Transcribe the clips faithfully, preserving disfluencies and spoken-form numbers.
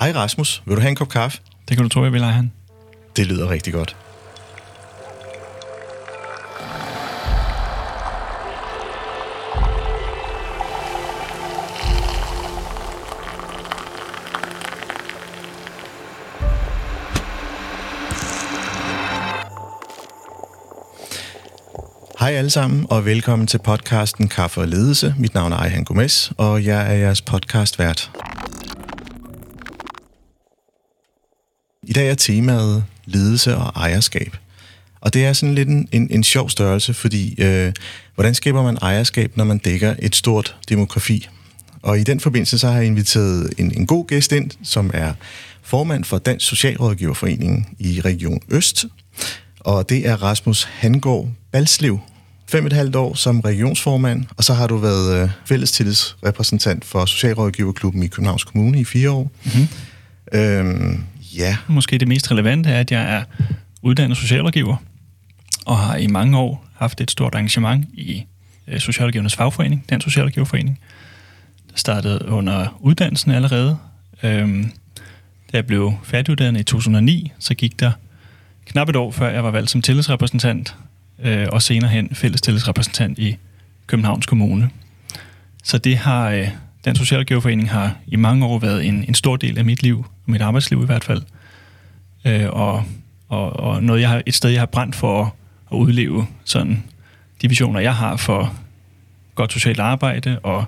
Hej Rasmus, vil du have en kop kaffe? Det kan du tro, jeg vil have han. Det lyder rigtig godt. Hej alle sammen, og velkommen til podcasten Kaffe og Ledelse. Mit navn er Ejhan Gomes, og jeg er jeres podcastvært. I dag er temaet ledelse og ejerskab. Og det er sådan lidt en, en, en sjov størrelse, fordi øh, hvordan skaber man ejerskab, når man dækker et stort demografi? Og i den forbindelse så har jeg inviteret en, en god gæst ind, som er formand for Dansk Socialrådgiverforening i Region Øst. Og det er Rasmus Hangaard Balslev. Fem et halvt år som regionsformand, og så har du været øh, fællestillidsrepræsentant for Socialrådgiverklubben i Københavns Kommune i fire år. Mm-hmm. Øhm, ja. Måske det mest relevante er, at jeg er uddannet socialrådgiver, og har i mange år haft et stort engagement i øh, Socialrådgivernes Fagforening, Dansk Socialrådgiverforening. Det startede under uddannelsen allerede. Øhm, da jeg blev færdiguddannet i to tusind og ni, så gik der knap et år før jeg var valgt som tillidsrepræsentant, øh, og senere hen fælles tillidsrepræsentant i Københavns Kommune. Så det har, øh, den Socialrådgiverforening har i mange år været en, en stor del af mit liv, mit arbejdsliv i hvert fald, øh, og, og, og noget, jeg har, et sted, jeg har brændt for at, at udleve sådan de visioner, jeg har for godt socialt arbejde og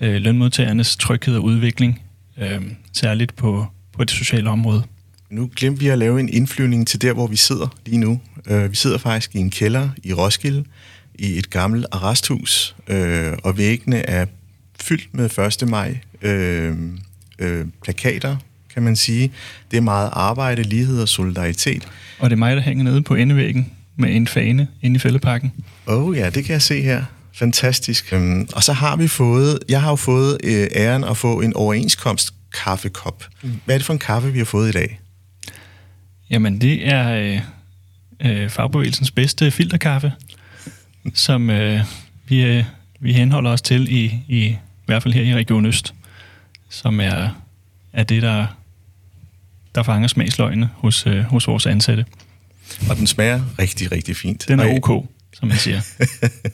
øh, lønmodtagernes tryghed og udvikling, øh, særligt på, på det sociale område. Nu glemte vi at lave en indflyvning til der, hvor vi sidder lige nu. Uh, vi sidder faktisk i en kælder i Roskilde, i et gammelt arresthus, uh, og væggene er fyldt med første maj uh, uh, plakater, kan man sige. Det er meget arbejde, lighed og solidaritet. Og det er mig, der hænger nede på endevæggen med en fane inde i fældeparken. Åh oh, ja, det kan jeg se her. Fantastisk. Um, og så har vi fået, jeg har jo fået uh, æren at få en overenskomst kaffekop. Hvad er det for en kaffe, vi har fået i dag? Jamen, det er øh, øh, fagbevægelsens bedste filterkaffe, som øh, vi, øh, vi henholder os til, i, i, i hvert fald her i Region Øst, som er, er det, der, der fanger smagsløgene hos, øh, hos vores ansatte. Og den smager rigtig, rigtig fint. Den er ok, som man siger.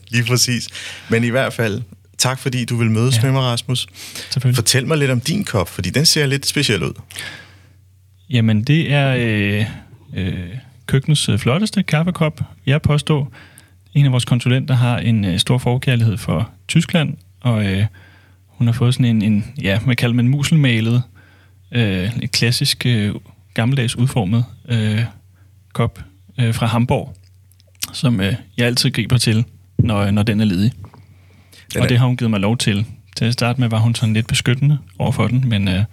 Lige præcis. Men i hvert fald, tak fordi du vil mødes ja. med mig, Rasmus. Fortæl mig lidt om din kop, fordi den ser lidt speciel ud. Jamen, det er øh, øh, køkkenets flotteste kaffekop, jeg påstår. En af vores konsulenter har en øh, stor forkærlighed for Tyskland, og øh, hun har fået sådan en, en ja, man kalder man muselmalet, øh, et klassisk øh, gammeldags udformet øh, kop øh, fra Hamborg, som øh, jeg altid griber til, når, når den er ledig. Den er... Og det har hun givet mig lov til. Til at starte med var hun sådan lidt beskyttende overfor den, men, øh,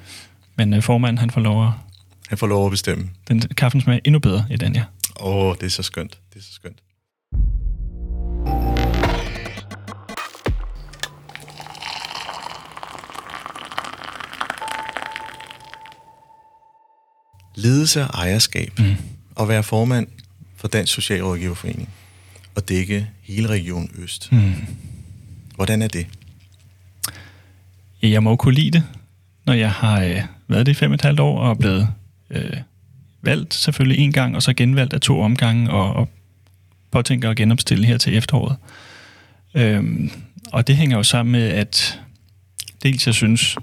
men formanden han får lov at Han får lov at bestemme. Den, kaffen smager endnu bedre i den, ja. Åh, oh, det er så skønt. Det er så skønt. Ledelse og ejerskab. Mm. Og være formand for Dansk Socialrådgiverforening. Og dække hele Region Øst. Mm. Hvordan er det? Jeg må jo kunne lide det, når jeg har øh, været det i fem og et halvt år og er blevet Øh, valgt selvfølgelig en gang, og så genvalgt af to omgange, og, og påtænker at genopstille her til efteråret. Øhm, og det hænger jo sammen med, at dels jeg synes,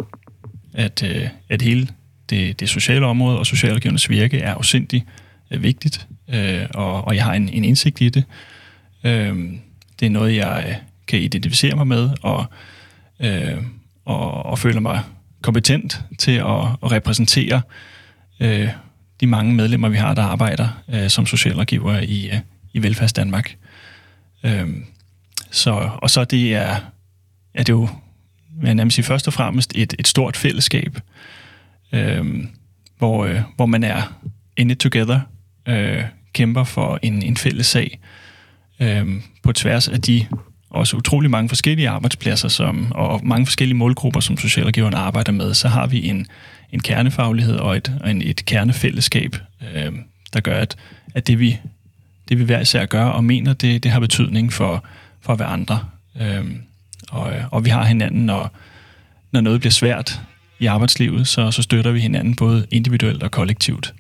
at, øh, at hele det, det sociale område og socialrådgivernes virke er afsindigt øh, vigtigt, øh, og, og jeg har en, en indsigt i det. Øhm, det er noget, jeg øh, kan identificere mig med, og, øh, og, og føler mig kompetent til at, at repræsentere de mange medlemmer, vi har, der arbejder øh, som socialrådgivere i, øh, i Velfærds Danmark. Øhm, så, og så det er, er det jo, jeg nærmest siger, først og fremmest et, et stort fællesskab, øh, hvor, øh, hvor man er in it together, øh, kæmper for en, en fælles sag, øh, på tværs af de også utrolig mange forskellige arbejdspladser som, og mange forskellige målgrupper, som socialrådgiverne arbejder med. Så har vi en en kernefaglighed og et, og en, et kernefællesskab, øh, der gør, at, at det, vi, det vi hver især gør og mener, det, det har betydning for, for hverandre. Øh, og, og vi har hinanden, når, når noget bliver svært i arbejdslivet, så, så støtter vi hinanden både individuelt og kollektivt.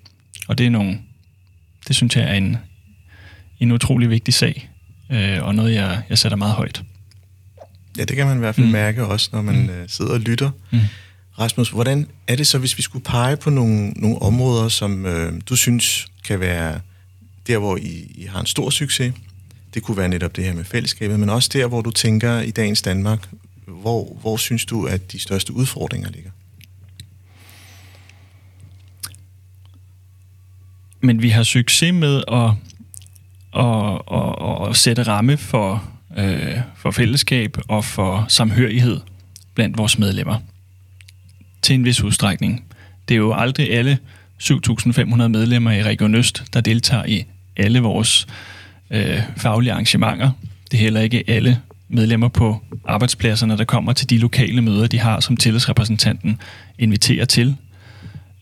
Og det er nogle, det synes jeg er en, en utrolig vigtig sag, øh, og noget, jeg, jeg sætter meget højt. Ja, det kan man i hvert fald mm. mærke også, når man mm. sidder og lytter. Mm. Rasmus, hvordan er det så, hvis vi skulle pege på nogle, nogle områder, som øh, du synes kan være der, hvor I, I har en stor succes? Det kunne være netop det her med fællesskabet, men også der, hvor du tænker i dagens Danmark, hvor, hvor synes du, at de største udfordringer ligger? Men vi har succes med at, at, at, at sætte ramme for, øh, for fællesskab og for samhørighed blandt vores medlemmer. Til en vis udstrækning. Det er jo aldrig alle syv tusind fem hundrede medlemmer i Region Øst, der deltager i alle vores øh, faglige arrangementer. Det er heller ikke alle medlemmer på arbejdspladserne, der kommer til de lokale møder, de har, som tillidsrepræsentanten inviterer til.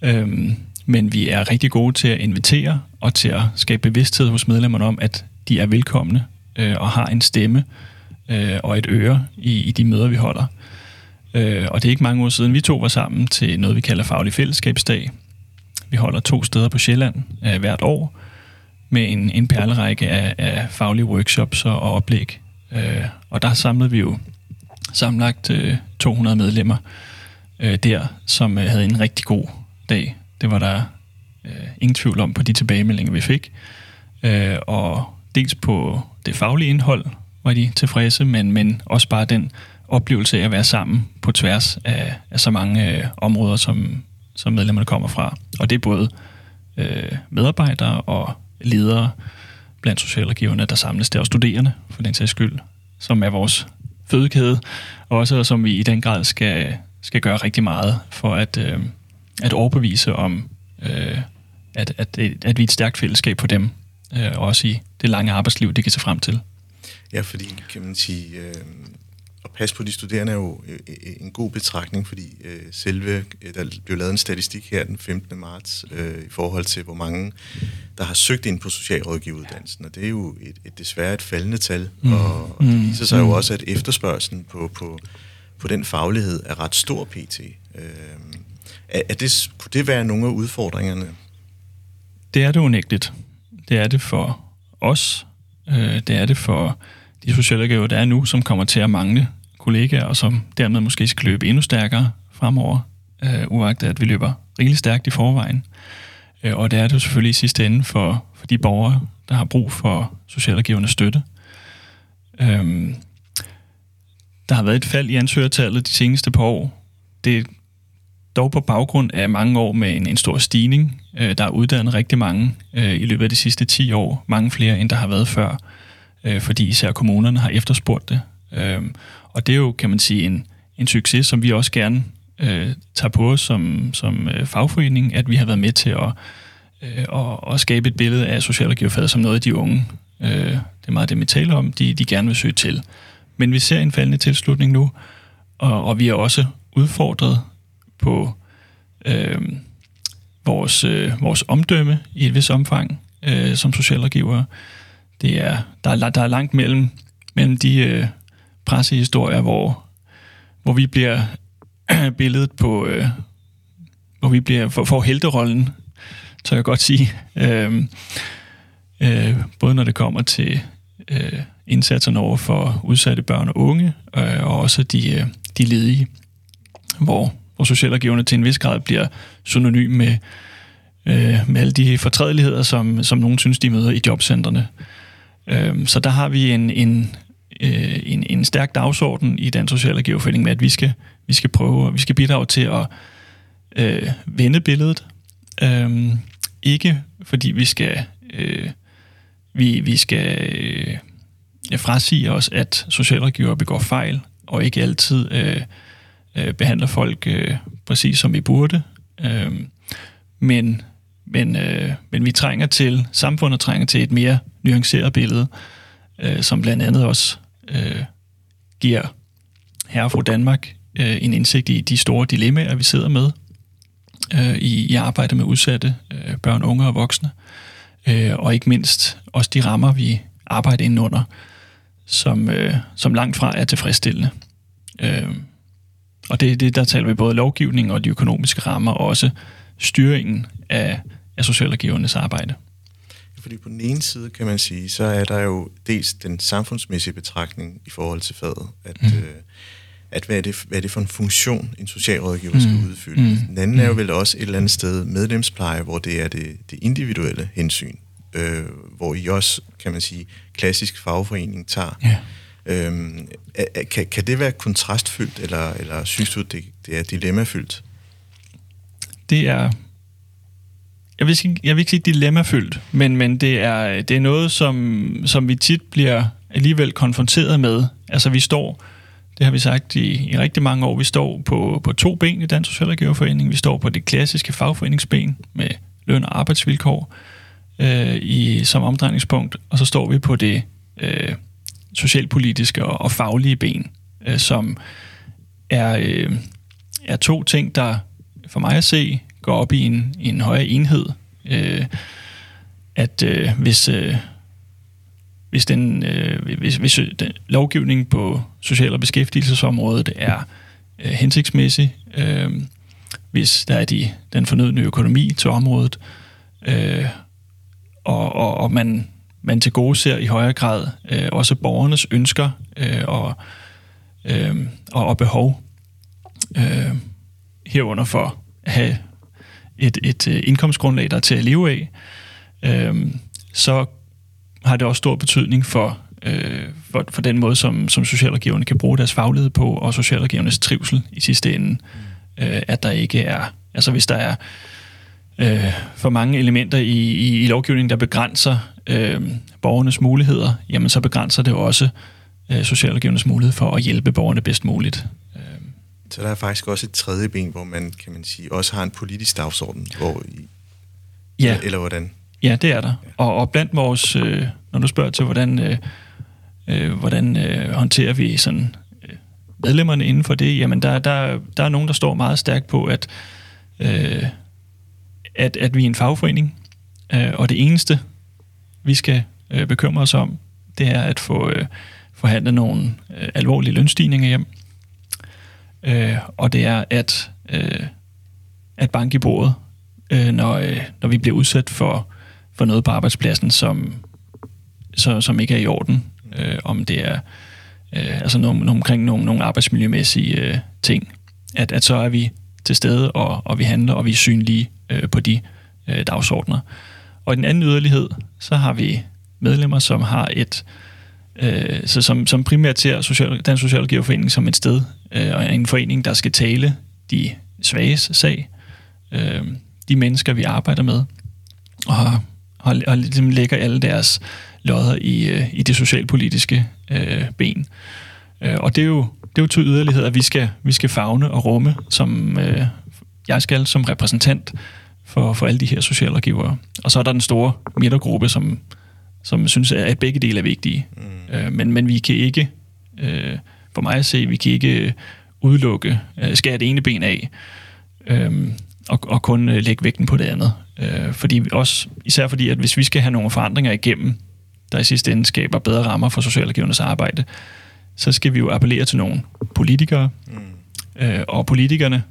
Øhm, men vi er rigtig gode til at invitere og til at skabe bevidsthed hos medlemmerne om, at de er velkomne øh, og har en stemme øh, og et øre i, i de møder, vi holder. Øh, og det er ikke mange år siden, vi to var sammen til noget, vi kalder faglig fællesskabsdag. Vi holder to steder på Sjælland øh, hvert år med en, en perlerække af, af faglige workshops og, og oplæg. Øh, og der samlede vi jo sammenlagt øh, to hundrede medlemmer øh, der, som øh, havde en rigtig god dag. Det var der øh, ingen tvivl om på de tilbagemeldinger, vi fik. Øh, og dels på det faglige indhold var de tilfredse, men, men også bare den oplevelse af at være sammen på tværs af, af så mange øh, områder, som, som medlemmerne kommer fra. Og det er både øh, medarbejdere og ledere blandt socialrådgiverne, der samles der, og studerende, for den sags skyld, som er vores fødekæde, og også som vi i den grad skal, skal gøre rigtig meget for at, øh, at overbevise om, øh, at, at, at vi er et stærkt fællesskab på dem, øh, også i det lange arbejdsliv, det kan se frem til. Ja, fordi kan man sige... Øh Og pas på de studerende er jo en god betragtning, fordi øh, selve, der blev lavet en statistik her den femtende marts, øh, i forhold til, hvor mange, der har søgt ind på socialrådgiveruddannelsen, og det er jo et, et desværre et faldende tal, mm. og, og det viser sig mm. jo også, at efterspørgselen på, på, på den faglighed er ret stor pt. Øh, er, er det, kunne det være nogle af udfordringerne? Det er det unægteligt. Det er det for os. Øh, det er det for... de socialrådgivere, der er nu, som kommer til at mangle kollegaer, og som dermed måske skal løbe endnu stærkere fremover, øh, uagtet at vi løber rigeligt stærkt i forvejen. Øh, og det er det jo selvfølgelig i sidste ende for, for de borgere, der har brug for socialrådgivernes støtte. Øh, der har været et fald i ansøgertallet de seneste par år. Det er dog på baggrund af mange år med en, en stor stigning. Øh, der er uddannet rigtig mange øh, i løbet af de sidste ti år. Mange flere, end der har været før. Fordi især kommunerne har efterspurgt det. Og det er jo, kan man sige, en, en succes, som vi også gerne øh, tager på os som, som fagforening, at vi har været med til at, øh, at, at skabe et billede af socialrådgiverfaget som noget af de unge. Øh, det er meget det, vi taler om, de, de gerne vil søge til. Men vi ser en faldende tilslutning nu, og, og vi er også udfordret på øh, vores, øh, vores omdømme i et vis omfang øh, som socialrådgivere. Det er, der, er, der er langt mellem, mellem de øh, pressehistorier, hvor, hvor vi bliver billedet på, øh, hvor vi bliver for, for helterollen, tør jeg godt sige. Øh, øh, både når det kommer til øh, indsatserne over for udsatte børn og unge, øh, og også de, øh, de ledige, hvor, hvor socialrådgiverne til en vis grad bliver synonym med, øh, med alle de fortrædeligheder, som, som nogen synes, de møder i jobcentrene. Så der har vi en, en, en, en stærk dagsorden i Dansk Socialrådgiverforening med, at vi skal, vi skal prøve, og vi skal bidrage til at øh, vende billedet. Øh, ikke fordi vi skal, øh, vi, vi skal øh, frasige os, at socialrådgivere begår fejl, og ikke altid øh, øh, behandler folk øh, præcis som vi burde. Øh, men... Men, øh, men vi trænger til, samfundet trænger til et mere nuanceret billede, øh, som blandt andet også øh, giver herre og fru Danmark øh, en indsigt i de store dilemmaer, vi sidder med øh, i, i arbejdet med udsatte øh, børn, unge og voksne. Øh, og ikke mindst også de rammer, vi arbejder indenunder, som, øh, som langt fra er tilfredsstillende. Øh, Og det er det, der taler vi både lovgivning og de økonomiske rammer, og også styringen af, af socialrådgivernes arbejde. Fordi på den ene side, kan man sige, så er der jo dels den samfundsmæssige betragtning i forhold til faget, at, mm. øh, at hvad, er det, hvad er det for en funktion, en socialrådgiver mm. skal udfylde. Mm. Den anden mm. er jo vel også et eller andet sted medlemspleje, hvor det er det, det individuelle hensyn, øh, hvor I også, kan man sige, klassisk fagforening tager. Yeah. Øhm, er, er, kan, kan det være kontrastfyldt, eller, eller synes du, det, det er dilemmafyldt? Det er... Jeg vil ikke, jeg vil ikke sige dilemmafyldt, men, men det, er, det er noget, som, som vi tit bliver alligevel konfronteret med. Altså vi står, det har vi sagt i, i rigtig mange år, vi står på, på to ben i Dansk Socialrådgiverforening. Vi står på det klassiske fagforeningsben med løn- og arbejdsvilkår øh, i, som omdrejningspunkt, og så står vi på det øh, socialpolitiske og, og faglige ben, øh, som er, øh, er to ting, der for mig at se... går op i en, en højere enhed, øh, at øh, hvis, øh, hvis, den, øh, hvis, hvis den lovgivning på social- og beskæftigelsesområdet er øh, hensigtsmæssig, øh, hvis der er de, den fornødne økonomi til området, øh, og, og, og man, man til gode ser i højere grad øh, også borgernes ønsker øh, og, øh, og, og behov øh, herunder for at have Et, et indkomstgrundlag, der er til at leve af, øh, så har det også stor betydning for, øh, for, for den måde, som, som socialrådgiverne kan bruge deres faglighed på, og socialrådgivernes trivsel i sidste ende. Øh, at der ikke er... Altså hvis der er øh, for mange elementer i, i, i lovgivningen, der begrænser øh, borgernes muligheder, jamen så begrænser det også øh, socialrådgivernes mulighed for at hjælpe borgerne bedst muligt. Så der er faktisk også et tredje ben, hvor man, kan man sige, også har en politisk dagsorden, hvor I, ja. eller hvordan? Ja, det er der. Ja. Og, og blandt vores, øh, når du spørger til, hvordan, øh, hvordan øh, håndterer vi sådan, øh, medlemmerne inden for det, jamen der, der, der er nogen, der står meget stærkt på, at, øh, at, at vi er en fagforening, øh, og det eneste, vi skal øh, bekymre os om, det er at få øh, forhandlet nogle øh, alvorlige lønstigninger hjem. Øh, og det er at, øh, at banke i bordet, øh, når, øh, når vi bliver udsat for, for noget på arbejdspladsen, som, så, som ikke er i orden. Øh, om det er øh, altså nogle, omkring nogle, nogle arbejdsmiljømæssige øh, ting. At, at så er vi til stede, og, og vi handler, og vi er synlige øh, på de øh, dagsordner. Og i den anden yderlighed, så har vi medlemmer, som har et... Så som, som primært ser social, Dansk Socialrådgiverforening som et sted øh, og en forening, der skal tale de svages sag, øh, de mennesker, vi arbejder med, og, og, og ligesom lægger alle deres lodder i, øh, i det socialpolitiske øh, ben. Øh, og det er jo, det er jo to yderligheder, vi skal, vi skal favne og rumme, som øh, jeg skal som repræsentant for, for alle de her socialrådgivere. Og så er der den store midtergruppe, som... som synes, at begge dele er vigtige. Mm. Øh, men, men vi kan ikke, øh, for mig at se, vi kan ikke udelukke, øh, skære det ene ben af, øh, og, og kun lægge vægten på det andet. Øh, fordi også, især fordi, at hvis vi skal have nogle forandringer igennem, der i sidste ende skaber bedre rammer for socialrådgivernes arbejde, så skal vi jo appellere til nogle politikere. Mm. Øh, og politikerne,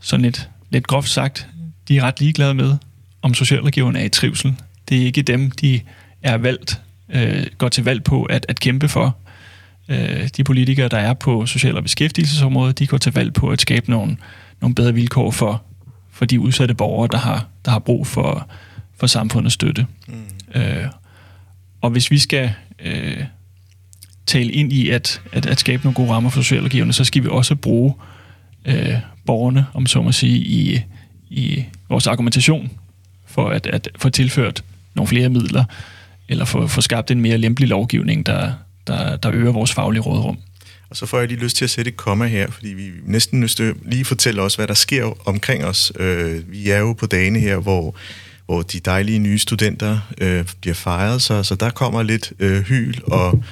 sådan lidt, lidt groft sagt, de er ret ligeglade med, om socialrådgiverne er i trivsel. Det er ikke dem, de... er valgt, øh, går til valg på at, at kæmpe for. Øh, de politikere, der er på social- og beskæftigelsesområdet, de går til valg på at skabe nogle, nogle bedre vilkår for, for de udsatte borgere, der har, der har brug for, for samfundets støtte. Mm. Øh, og hvis vi skal øh, tale ind i at, at, at skabe nogle gode rammer for socialrådgiverne, så skal vi også bruge øh, borgerne, om så må sige, i, i vores argumentation for at, at få tilført nogle flere midler, eller få, få skabt en mere lempelig lovgivning, der, der, der øger vores faglige råderum. Og så får jeg lige lyst til at sætte et komma her, fordi vi næsten lyst til lige fortælle os, hvad der sker omkring os. Øh, vi er jo på dagene her, hvor, hvor de dejlige nye studenter øh, bliver fejret, så, så der kommer lidt øh, hyl og,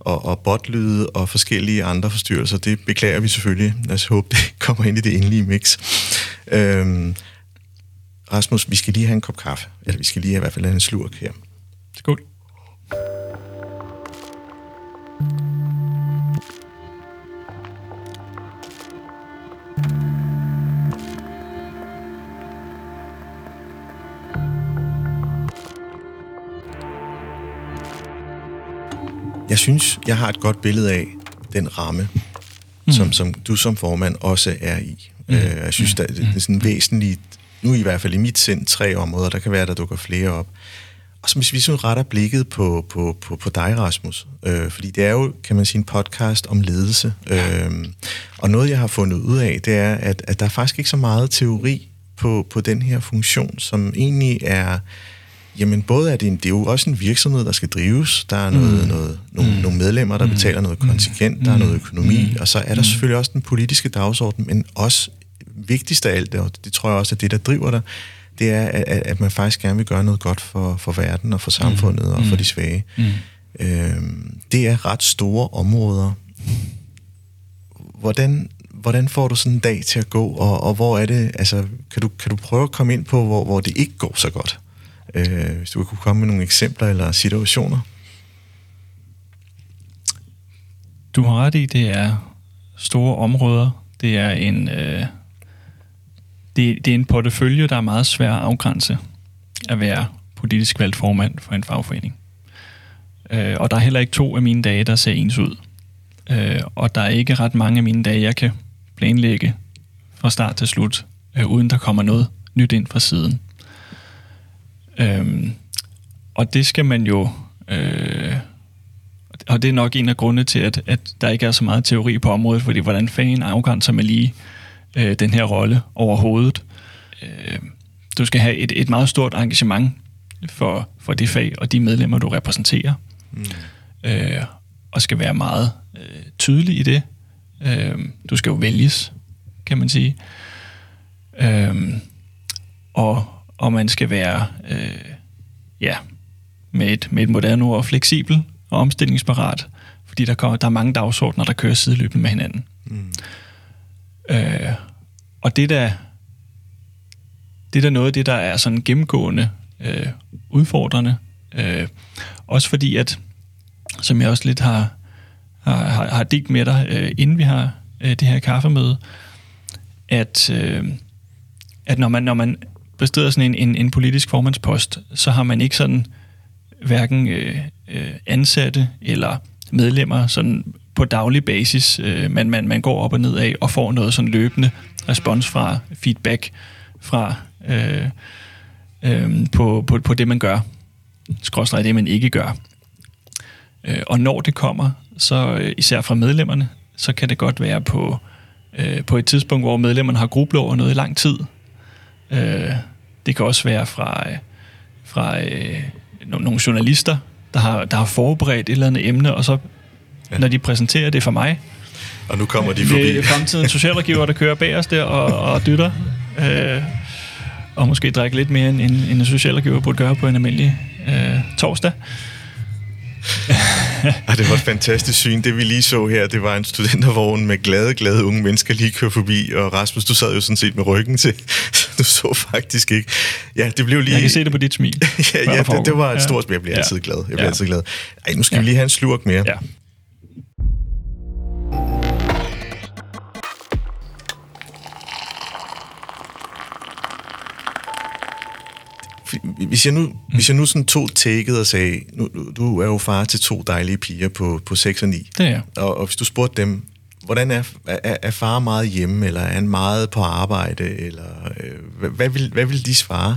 og, og botlyde og forskellige andre forstyrrelser. Det beklager vi selvfølgelig. Lad os håbe, det kommer ind i det endelige mix. Øh, Rasmus, vi skal lige have en kop kaffe. Eller vi skal lige have, i hvert fald have en slurk her. Skål. Jeg synes, jeg har et godt billede af den ramme, mm. som, som du som formand også er i. Mm. Øh, jeg synes, der, det er sådan væsentligt, nu i hvert fald i mit sind, tre områder. Der kan være, der dukker flere op. Og så hvis vi sådan retter blikket på, på, på, på dig, Rasmus, øh, fordi det er jo, kan man sige, en podcast om ledelse. Ja. Øh, og noget, jeg har fundet ud af, det er, at, at der er faktisk ikke så meget teori på, på den her funktion, som egentlig er... Jamen, både er det, en, det er jo også en virksomhed, der skal drives. Der er noget, mm. noget, nogle, mm. nogle medlemmer, der mm. betaler noget kontingent, mm. der er noget økonomi, mm. og så er der selvfølgelig også den politiske dagsorden, men også vigtigst af alt, og det tror jeg også er det, der driver dig, det er, at, at man faktisk gerne vil gøre noget godt for, for verden og for samfundet mm. og for de svage. Mm. Øhm, det er ret store områder. Hvordan... Hvordan får du sådan en dag til at gå, og, og hvor er det, altså, kan du, kan du prøve at komme ind på, hvor, hvor det ikke går så godt? Øh, hvis du kunne komme med nogle eksempler eller situationer. Du har ret i, det er store områder. Det er en, øh, det, det er en portefølje, der er meget svær at afgrænse at være politisk valgt formand for en fagforening. Øh, og der er heller ikke to af mine dage, der ser ens ud. Øh, og der er ikke ret mange af mine dage, jeg kan planlægge fra start til slut, øh, uden der kommer noget nyt ind fra siden. Øh, og det skal man jo... Øh, og det er nok en af grundene til, at, at der ikke er så meget teori på området, fordi hvordan fanden afgrænser man lige øh, den her rolle overhovedet? Øh, du skal have et, et meget stort engagement for, for det fag og de medlemmer, du repræsenterer. Mm. Øh, og skal være meget øh, tydelig i det. Øh, du skal jo vælges, kan man sige. Øh, og, og man skal være, øh, ja, med et, med et moderne ord, fleksibel og omstillingsparat, fordi der, kommer, der er mange dagsordner, der kører sideløbende med hinanden. Mm. Øh, og det der, det der noget af det, der er sådan gennemgående øh, udfordrende, øh, også fordi at som jeg også lidt har, har, har delt med dig, øh, inden vi har øh, det her kaffemøde, at, øh, at når man, når man bestrider sådan en, en, en politisk formandspost, så har man ikke sådan hverken øh, ansatte eller medlemmer sådan på daglig basis. Øh, man, man, man går op og ned af og får noget sådan løbende respons fra, feedback fra øh, øh, på, på, på det, man gør. Skråstreg det, man ikke gør. Og når det kommer, så især fra medlemmerne, så kan det godt være på, øh, på et tidspunkt, hvor medlemmerne har grublet over noget i lang tid. Øh, det kan også være fra, øh, fra øh, nogle journalister, der har, der har forberedt et eller andet emne, og så ja. Når de præsenterer det for mig. Og nu kommer de forbi. Det er fremtidens socialrådgiver, der kører bag os der og, og dytter. Øh, og måske drikker lidt mere, end, end en socialrådgiver burde gøre på en almindelig øh, torsdag. Ah, det var et fantastisk syn. Det vi lige så her, det var en studentervogn med glade, glade unge mennesker lige køre forbi. Og Rasmus, du sad jo sådan set med ryggen til. Du så faktisk ikke. Ja, det blev lige... Jeg kan se det på dit smil. ja, ja det, det var et ja. stort smil. Jeg bliver ja. altid glad. Jeg bliver ja. altid glad. Ej, nu skal ja. vi lige have en slurk mere. Ja. Hvis jeg nu, mm. hvis jeg nu sådan tog tækket og sagde, nu, du er jo far til to dejlige piger på, på seks og ni. Det er og, og hvis du spurgte dem, hvordan er, er, er far meget hjemme, eller er han meget på arbejde, eller øh, hvad, vil, hvad vil de svare?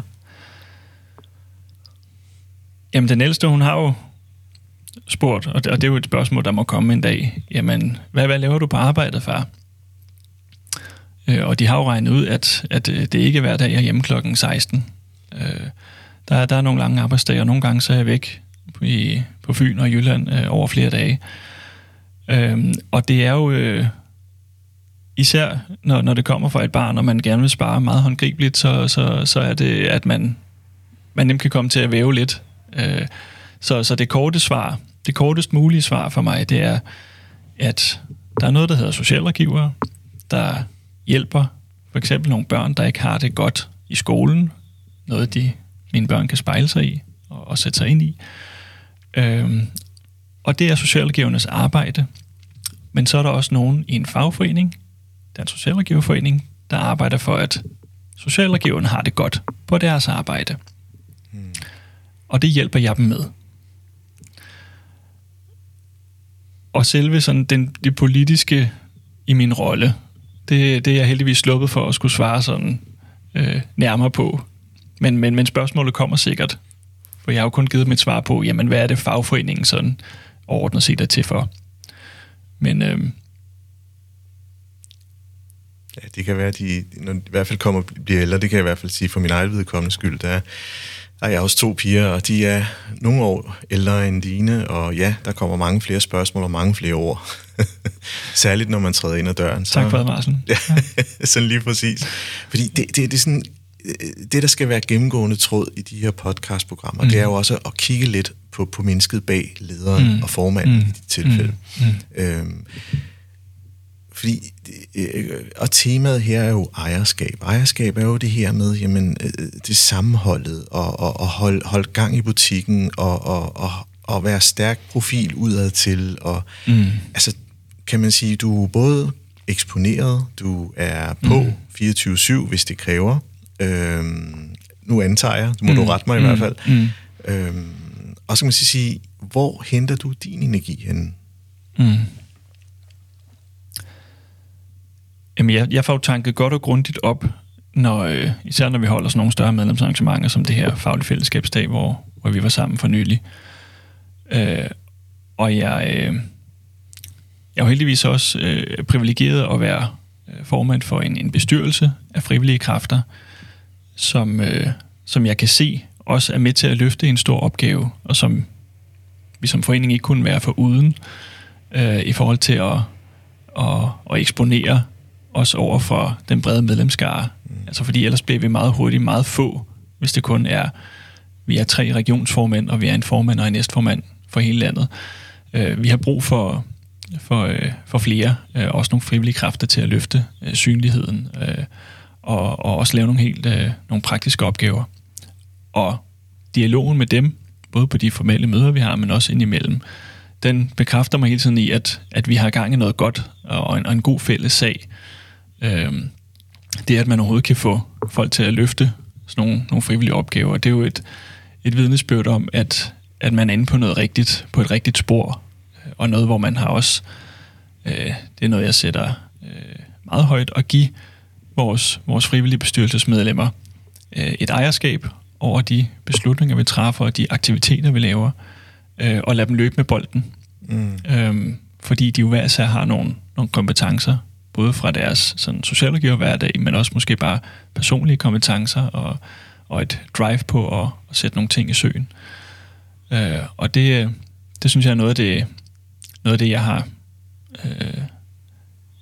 Jamen den ældste, hun har jo spurgt, og det, og det er jo et spørgsmål, der må komme en dag. Jamen, hvad, hvad laver du på arbejdet, far? Øh, og de har jo regnet ud, at, at det ikke er hver dag, jeg er hjemme klokken seksten. Øh, der, er, der er nogle lange arbejdsdage, og nogle gange så er jeg væk på, i, på Fyn og Jylland øh, over flere dage. Øh, og det er jo øh, især, når, når det kommer fra et barn, og man gerne vil spare meget håndgribeligt, så, så, så er det, at man, man nemt kan komme til at væve lidt. Øh, så, så det korte svar, det kortest mulige svar for mig, det er, at der er noget, der hedder socialrådgivere, der hjælper for eksempel nogle børn, der ikke har det godt i skolen, noget, de, mine børn kan spejle sig i og, og sætte sig ind i. Øhm, og det er socialrådgivernes arbejde. Men så er der også nogen i en fagforening, Dansk Socialrådgiverforening, der arbejder for, at socialrådgiverne har det godt på deres arbejde. Hmm. Og det hjælper jeg dem med. og selve sådan den, det politiske i min rolle, det, det er jeg heldigvis sluppet for at skulle svare sådan øh, nærmere på. Men, men, men spørgsmålet kommer sikkert, for jeg har jo kun givet mit svar på, jamen hvad er det fagforeningen sådan overordnet set er til for. Men øh, ja, det kan være, at de, når de i hvert fald kommer og bliver ældre, det kan jeg i hvert fald sige for min egen vedkommende skyld, der er, der er jeg også to piger, og de er nogle år ældre end dine, og ja, der kommer mange flere spørgsmål og mange flere ord. Særligt, når man træder ind ad døren. Så, tak for advarslen. Ja, sådan lige præcis. Fordi det, det, det er sådan, det, der skal være gennemgående tråd i de her podcastprogrammer, mm. det er jo også at kigge lidt på, på mennesket bag lederen mm. og formanden mm. i dit tilfælde. Mm. Mm. Øhm, Fordi, og temaet her er jo ejerskab. Ejerskab er jo det her med, jamen, det sammenholdet, og, og, og holde hold gang i butikken, og, og, og, og være stærk profil udad til. Og, mm. altså, kan man sige, du er både eksponeret, du er på mm. fireogtyve syv, hvis det kræver. Øhm, nu antager jeg, du må mm. du rette mig mm. i hvert fald. Mm. Øhm, og så kan man sige, hvor henter du din energi henne? Mm. Jamen, jeg, jeg får jo tanket godt og grundigt op, når, øh, især når vi holder sådan nogle større medlemsarrangementer, som det her faglige fællesskabsdag, hvor, hvor vi var sammen for nylig. Øh, og jeg, øh, jeg er heldigvis også øh, privilegeret at være øh, formand for en, en bestyrelse af frivillige kræfter, som, øh, som jeg kan se også er med til at løfte en stor opgave, og som vi som forening ikke kunne være foruden øh, i forhold til at, at, at eksponere også over for den brede medlemskare. Mm. Altså fordi ellers bliver vi meget hurtigt meget få, hvis det kun er, vi er tre regionsformænd, og vi er en formand og en næstformand for hele landet. Uh, vi har brug for, for, uh, for flere, uh, også nogle frivillige kræfter til at løfte uh, synligheden, uh, og, og også lave nogle helt uh, nogle praktiske opgaver. Og dialogen med dem, både på de formelle møder, vi har, men også indimellem, den bekræfter mig hele tiden i, at, at vi har gang i noget godt, og en, og en god fælles sag. Det er, at man overhovedet kan få folk til at løfte sådan nogle, nogle frivillige opgaver. Det er jo et, et vidnesbyrd om, at, at man er inde på noget rigtigt, på et rigtigt spor, og noget, hvor man har også, øh, det er noget, jeg sætter øh, meget højt, at give vores, vores frivillige bestyrelsesmedlemmer øh, et ejerskab over de beslutninger, vi træffer, og de aktiviteter, vi laver, øh, og lade dem løbe med bolden. Mm. Øh, fordi de jo hver især har nogle, nogle kompetencer, både fra deres sådan, socialrådgiver hverdag, men også måske bare personlige kompetencer og, og et drive på at, at sætte nogle ting i søen. Øh, og det, det synes jeg er noget af det, noget af det jeg har øh,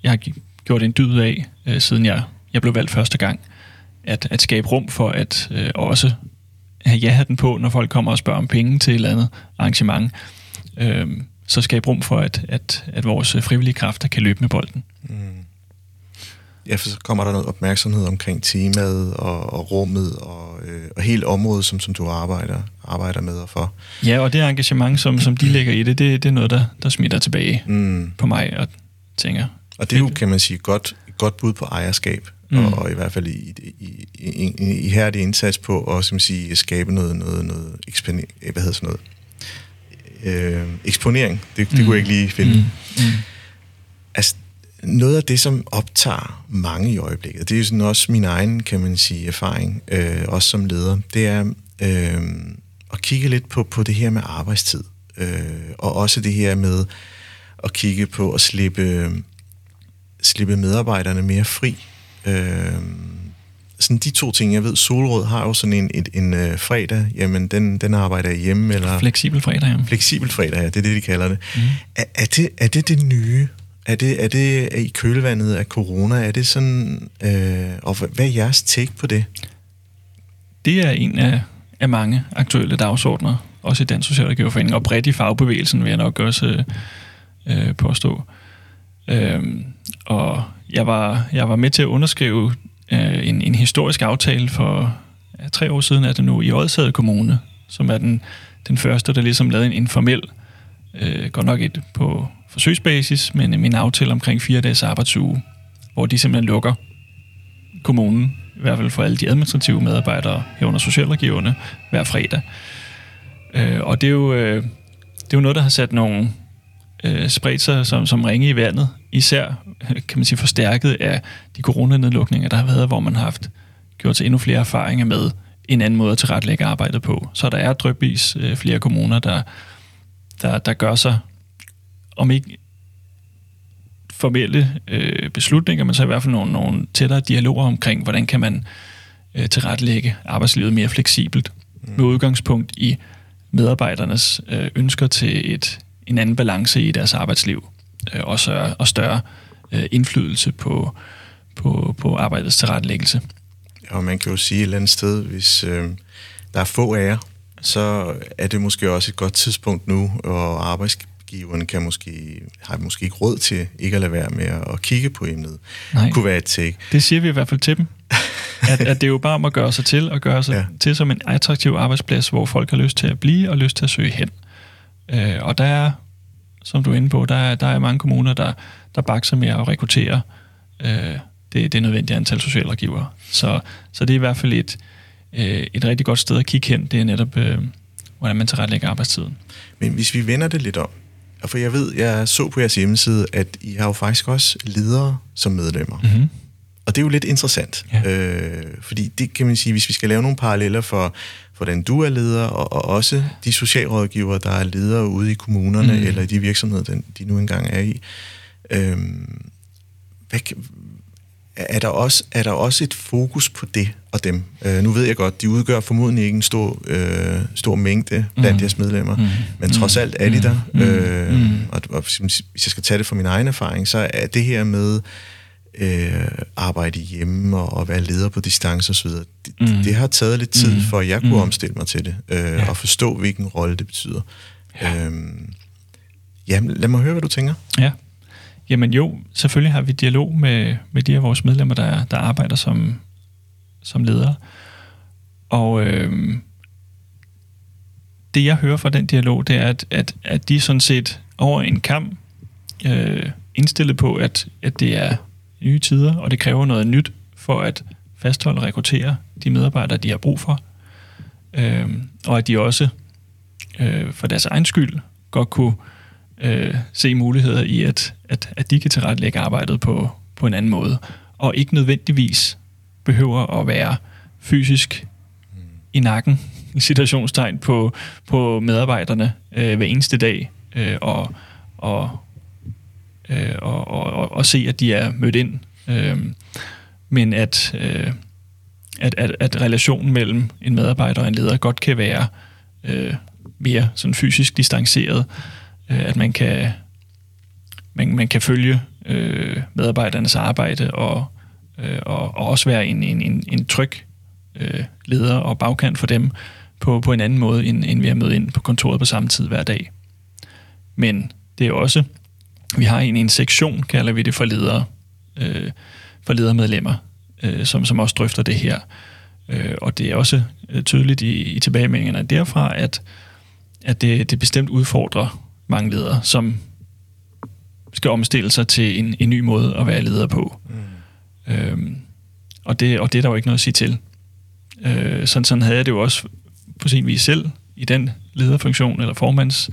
jeg har gjort en dyd af, øh, siden jeg, jeg blev valgt første gang, at, at skabe rum for at øh, også have ja-hatten på, når folk kommer og spørger om penge til et eller andet arrangement. Øh, så skabe rum for, at, at, at vores frivillige kræfter kan løbe med bolden. Mm. Ja, for så kommer der noget opmærksomhed omkring temaet og, og rummet og, øh, og hele området, som, som du arbejder, arbejder med og for. Ja, og det engagement, som, som de lægger i det, det, det er noget, der, der smitter tilbage mm. på mig og tænker. Og det er jo, kan man sige, godt, godt bud på ejerskab, mm. og, og i hvert fald i, i, i, i, i her er det indsats på at, som sige, skabe noget, noget, noget, noget hvad hedder sådan noget, Øh, eksponering, det, det mm. kunne jeg ikke lige finde. Mm. Mm. Altså, noget af det, som optager mange i øjeblikket, det er jo sådan også min egen, kan man sige, erfaring, øh, også som leder, det er øh, at kigge lidt på, på det her med arbejdstid, øh, og også det her med at kigge på at slippe, slippe medarbejderne mere fri. Øh, Sådan de to ting, jeg ved, Solrød har jo sådan en, en, en uh, fredag, jamen den, den arbejder hjemme, eller... Fleksibel fredag, ja. Fleksibel fredag, ja, det er det, de kalder det. Mm. Er, er det. Er det det nye? Er det, er det er i kølvandet af corona? Er det sådan... Øh, og hvad er jeres take på det? Det er en af, af mange aktuelle dagsordner, også i Dansk Socialrådgiverforening, og bredt i fagbevægelsen, vil jeg nok også øh, påstå. Øh, og jeg var, jeg var med til at underskrive... En, en historisk aftale for ja, tre år siden er det nu i Odsæde Kommune, som er den, den første, der ligesom lavede en informel, øh, godt nok et på forsøgsbasis, men en aftale omkring fire dages arbejdsuge, hvor de simpelthen lukker kommunen, i hvert fald for alle de administrative medarbejdere herunder socialrådgiverne, hver fredag. Øh, og det er, jo, øh, det er jo noget, der har sat nogle øh, spredt sig som, som ringe i vandet, især kan man sige forstærket af de coronanedlukninger, der har været, hvor man har haft gjort sig endnu flere erfaringer med en anden måde at tilrettelægge arbejdet på. Så der er drypvis øh, flere kommuner, der, der, der gør sig, om ikke formelle øh, beslutninger, men så i hvert fald nogle, nogle tættere dialoger omkring, hvordan kan man øh, tilrettelægge arbejdslivet mere fleksibelt, mm. med udgangspunkt i medarbejdernes øh, ønsker til et, en anden balance i deres arbejdsliv, øh, og, så, og større øh, indflydelse på, på, på arbejdets tilrettelæggelse. Og man kan jo sige et eller andet sted, hvis øh, der er få af jer, så er det måske også et godt tidspunkt nu, og arbejdsgiverne kan måske, har måske ikke råd til ikke at lade være med at kigge på emnet. Nej. Det kunne være et take. Det siger vi i hvert fald til dem. At, at det er jo bare om at gøre sig til, og gøre sig ja. til som en attraktiv arbejdsplads, hvor folk har lyst til at blive og lyst til at søge hen. Øh, og der er, som du er inde på, der er, der er mange kommuner, der, der bakser med at rekruttere øh, det, det er nødvendigt antal socialrådgivere. Så, så det er i hvert fald et, øh, et rigtig godt sted at kigge hen. Det er netop, øh, hvordan man tilrettelægger arbejdstiden. Men hvis vi vender det lidt om, og for jeg ved, jeg så på jeres hjemmeside, at I har jo faktisk også ledere som medlemmer. Mm-hmm. Og det er jo lidt interessant, ja. øh, fordi det kan man sige, hvis vi skal lave nogle paralleller for, hvordan du er leder, og, og også de socialrådgivere, der er ledere ude i kommunerne, mm. eller i de virksomheder, de nu engang er i. Øh, hvad kan, Er der, også, er der også et fokus på det og dem? Øh, nu ved jeg godt, de udgør formodentlig ikke en stor, øh, stor mængde blandt mm. jeres medlemmer, mm. men trods alt er de der. Mm. Øh, mm. Og, og hvis jeg skal tage det fra min egen erfaring, så er det her med øh, arbejde hjemme og, og være leder på distance osv., det, mm. det, det har taget lidt tid, mm. for at jeg kunne mm. omstille mig til det, øh, ja. og forstå, hvilken rolle det betyder. Ja. Øh, jamen, lad mig høre, hvad du tænker. Ja. Jamen jo, selvfølgelig har vi dialog med, med de af vores medlemmer, der, der arbejder som, som ledere. Og øh, det, jeg hører fra den dialog, det er, at, at, at de sådan set over en kamp øh, indstillet på, at, at det er nye tider, og det kræver noget nyt for at fastholde og rekruttere de medarbejdere, de har brug for. Øh, og at de også øh, for deres egen skyld godt kunne øh, se muligheder i, at At, at de kan tilrettelægge arbejdet på, på en anden måde, og ikke nødvendigvis behøver at være fysisk i nakken, i situationstegn, på, på medarbejderne øh, hver eneste dag, øh, og, og, øh, og, og, og, og se, at de er mødt ind. Øh, men at, øh, at, at, at relationen mellem en medarbejder og en leder godt kan være øh, mere sådan fysisk distanceret, øh, at man kan... Man, man kan følge øh, medarbejdernes arbejde og, øh, og, og også være en, en, en, en tryg øh, leder og bagkant for dem på, på en anden måde, end, end vi har mødt ind på kontoret på samme tid hver dag. Men det er også, vi har en, en sektion, kalder vi det, for ledere, øh, for ledermedlemmer, øh, som, som også drøfter det her. Øh, og det er også tydeligt i, i tilbagemeldingerne derfra, at, at det, det bestemt udfordrer mange ledere, som skal omstille sig til en, en ny måde at være leder på. Mm. Øhm, og, det, og det er der jo ikke noget at sige til. Øh, sådan, sådan havde jeg det jo også på sin vis selv, i den lederfunktion eller formands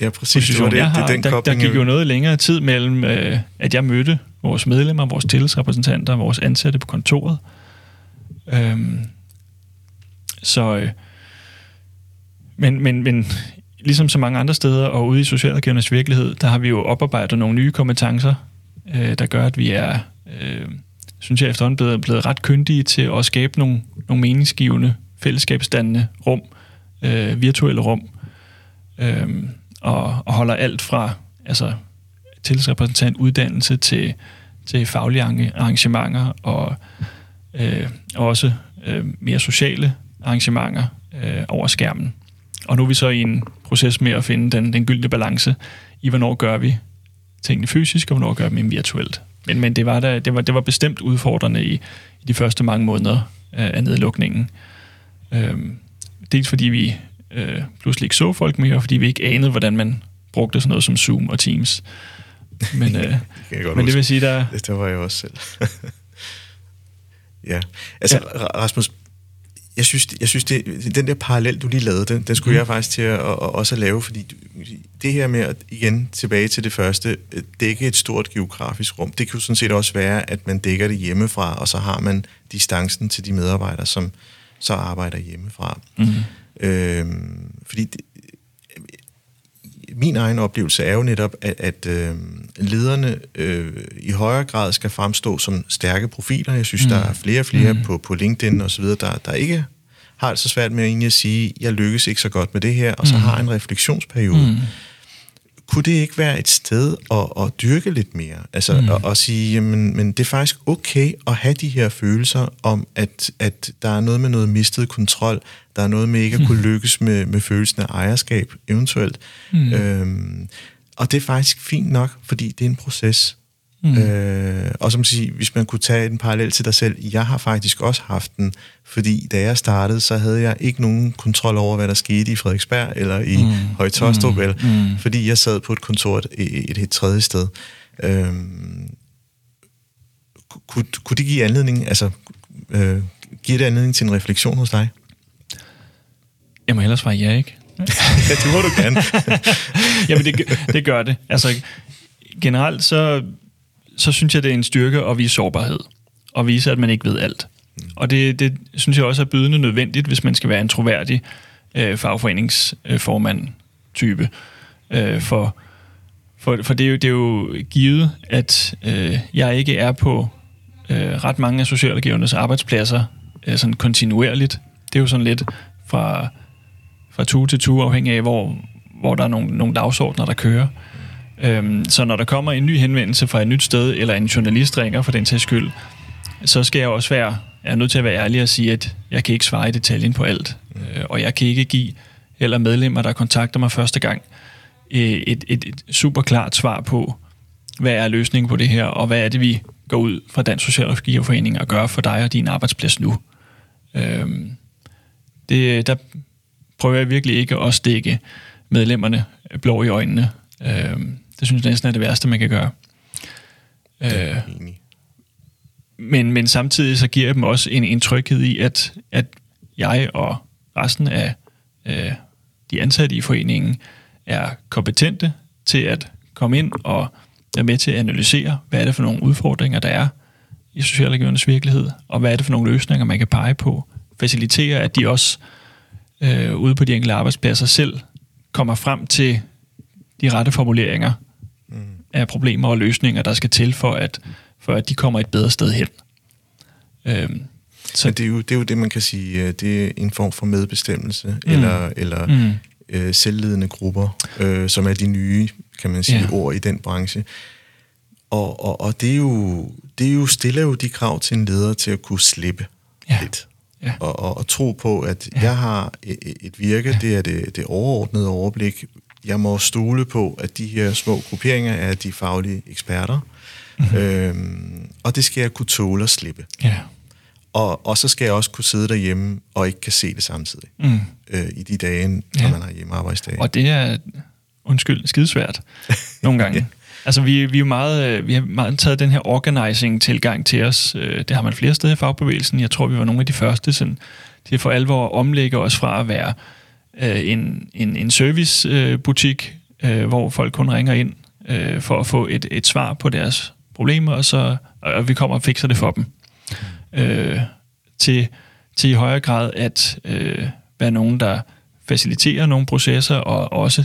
ja, præcis. Det var det. Jeg har. Det den der, der gik jo noget længere tid mellem, øh, at jeg mødte vores medlemmer, vores tillidsrepræsentanter, vores ansatte på kontoret. Øhm, så... Øh, men... men, men ligesom så mange andre steder og ude i socialrådgivernes virkelighed, der har vi jo oparbejdet nogle nye kompetencer, øh, der gør, at vi er, øh, synes jeg efterhånden, blevet, blevet ret kyndige til at skabe nogle, nogle meningsgivende, fællesskabsdannende rum, øh, virtuelle rum, øh, og, og holder alt fra altså, tillidsrepræsentant uddannelse til, til faglige arrangementer og øh, også øh, mere sociale arrangementer øh, over skærmen. Og nu er vi så i en proces med at finde den, den gyldne balance i, hvornår gør vi tingene fysisk, og hvornår gør vi dem virtuelt. Men, men det, var da, det, var, det var bestemt udfordrende i, i de første mange måneder øh, af nedlukningen. Øhm, dels fordi vi øh, pludselig ikke så folk mere, og fordi vi ikke anede, hvordan man brugte sådan noget som Zoom og Teams. Men, øh, det, men det vil sige, der... Det var jeg også selv. Ja, altså ja. Rasmus... Jeg synes, jeg synes det, den der parallel, du lige lavede, den, den skulle mm. jeg faktisk til at, at, at også at lave, fordi det her med, at igen tilbage til det første, dække et stort geografisk rum, det kan jo sådan set også være, at man dækker det hjemmefra, og så har man distancen til de medarbejdere, som så arbejder hjemmefra. Mm. Øhm, fordi det, min egen oplevelse er jo netop, at, at øh, lederne øh, i højere grad skal fremstå som stærke profiler. Jeg synes, mm. der er flere og flere mm. på, på LinkedIn og så videre, der, der ikke har det så svært med egentlig at sige, jeg lykkes ikke så godt med det her, og så mm. har en refleksionsperiode. Mm. Kunne det ikke være et sted at, at dyrke lidt mere? Altså mm. at, at sige, jamen, men det er faktisk okay at have de her følelser om, at, at der er noget med noget mistet kontrol, der er noget med ikke at kunne lykkes med, med følelsen af ejerskab, eventuelt. Mm. Øhm, og det er faktisk fint nok, fordi det er en proces. Mm. Øh, og som siger, hvis man kunne tage en parallel til dig selv, jeg har faktisk også haft den, fordi da jeg startede, så havde jeg ikke nogen kontrol over, hvad der skete i Frederiksberg eller i mm. Højtostrup, mm. mm. fordi jeg sad på et kontor et, et, et tredje sted. Øh, kunne, kunne det give anledning, altså øh, give det anledning til en refleksion hos dig? Jeg må hellere svare ja, ikke? Ja, det må du gerne. Jamen, det, det gør det. Altså, generelt så så synes jeg, det er en styrke at vise sårbarhed, og vise, at man ikke ved alt. Og det, det synes jeg også er bydende nødvendigt, hvis man skal være en troværdig øh, fagforeningsformand-type. Øh, for for, for det, er jo, det er jo givet, at øh, jeg ikke er på øh, ret mange af socialrådgivernes arbejdspladser øh, sådan kontinuerligt. Det er jo sådan lidt fra, fra tue til tue, afhængig af, hvor, hvor der er nogle, nogle dagsordner, der kører. Så når der kommer en ny henvendelse fra et nyt sted, eller en journalist ringer for den sags skyld, så skal jeg også være, jeg er nødt til at være ærlig og sige, at jeg kan ikke svare i detaljen på alt. Og jeg kan ikke give eller medlemmer, der kontakter mig første gang, et, et, et super klart svar på, hvad er løsningen på det her, og hvad er det, vi går ud fra Dansk Socialrådgiverforening og gør for dig og din arbejdsplads nu. Det, der prøver jeg virkelig ikke at stikke medlemmerne blå i øjnene. Det synes jeg næsten er det værste, man kan gøre. Øh, men, men samtidig så giver jeg dem også en, en tryghed i, at, at jeg og resten af øh, de ansatte i foreningen er kompetente til at komme ind og være med til at analysere, hvad er det for nogle udfordringer, der er i socialrådgivernes virkelighed, og hvad er det for nogle løsninger, man kan pege på. Facilitere, at de også øh, ude på de enkelte arbejdspladser selv kommer frem til de rette formuleringer af problemer og løsninger, der skal til, for at, for at de kommer et bedre sted hen. Øhm, så det er, jo, det er jo det, man kan sige, det er en form for medbestemmelse, mm. eller, eller mm. Øh, selvledende grupper, øh, som er de nye, kan man sige, ja. ord i den branche. Og, og, og det, er jo, det er jo stiller jo de krav til en leder til at kunne slippe ja. lidt. Ja. Og, og, og tro på, at ja. jeg har et, et virke, ja. det er det, det overordnede overblik. Jeg må stole på, at de her små grupperinger er de faglige eksperter. Mm-hmm. Øhm, og det skal jeg kunne tåle og slippe. Yeah. Og, og så skal jeg også kunne sidde derhjemme og ikke kan se det samtidig. Mm. Øh, I de dage, når yeah. man har hjemmearbejdsdage. Og det er, undskyld, skidesvært nogle gange. yeah. Altså, vi, vi, er meget, vi har meget taget den her organizing-tilgang til os. Det har man flere steder i fagbevægelsen. Jeg tror, vi var nogle af de første sådan, til for alvor at omlægge os fra at være en, en, en servicebutik, øh, øh, hvor folk kun ringer ind øh, for at få et, et svar på deres problemer, og så og vi kommer og fikser det for dem. Øh, til, til i højere grad at øh, være nogen, der faciliterer nogle processer, og også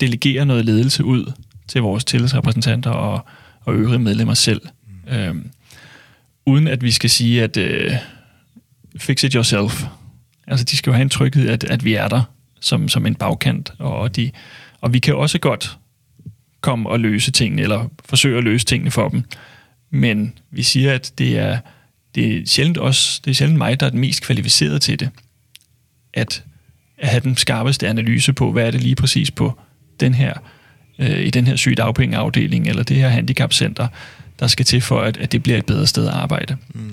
delegerer noget ledelse ud til vores tillidsrepræsentanter og, og øvrige medlemmer selv. Øh, uden at vi skal sige, at øh, fix it yourself. Altså, de skal jo have en tryghed, at, at vi er der som, som en bagkant, og, de, og vi kan også godt komme og løse tingene, eller forsøge at løse tingene for dem. Men vi siger, at det er, det er, sjældent, os, det er sjældent mig, der er den mest kvalificerede til det, at, at have den skarpeste analyse på, hvad er det lige præcis på den her, øh, i den her sygedagpengeafdeling, eller det her handicapcenter, der skal til for, at, at det bliver et bedre sted at arbejde. Mm.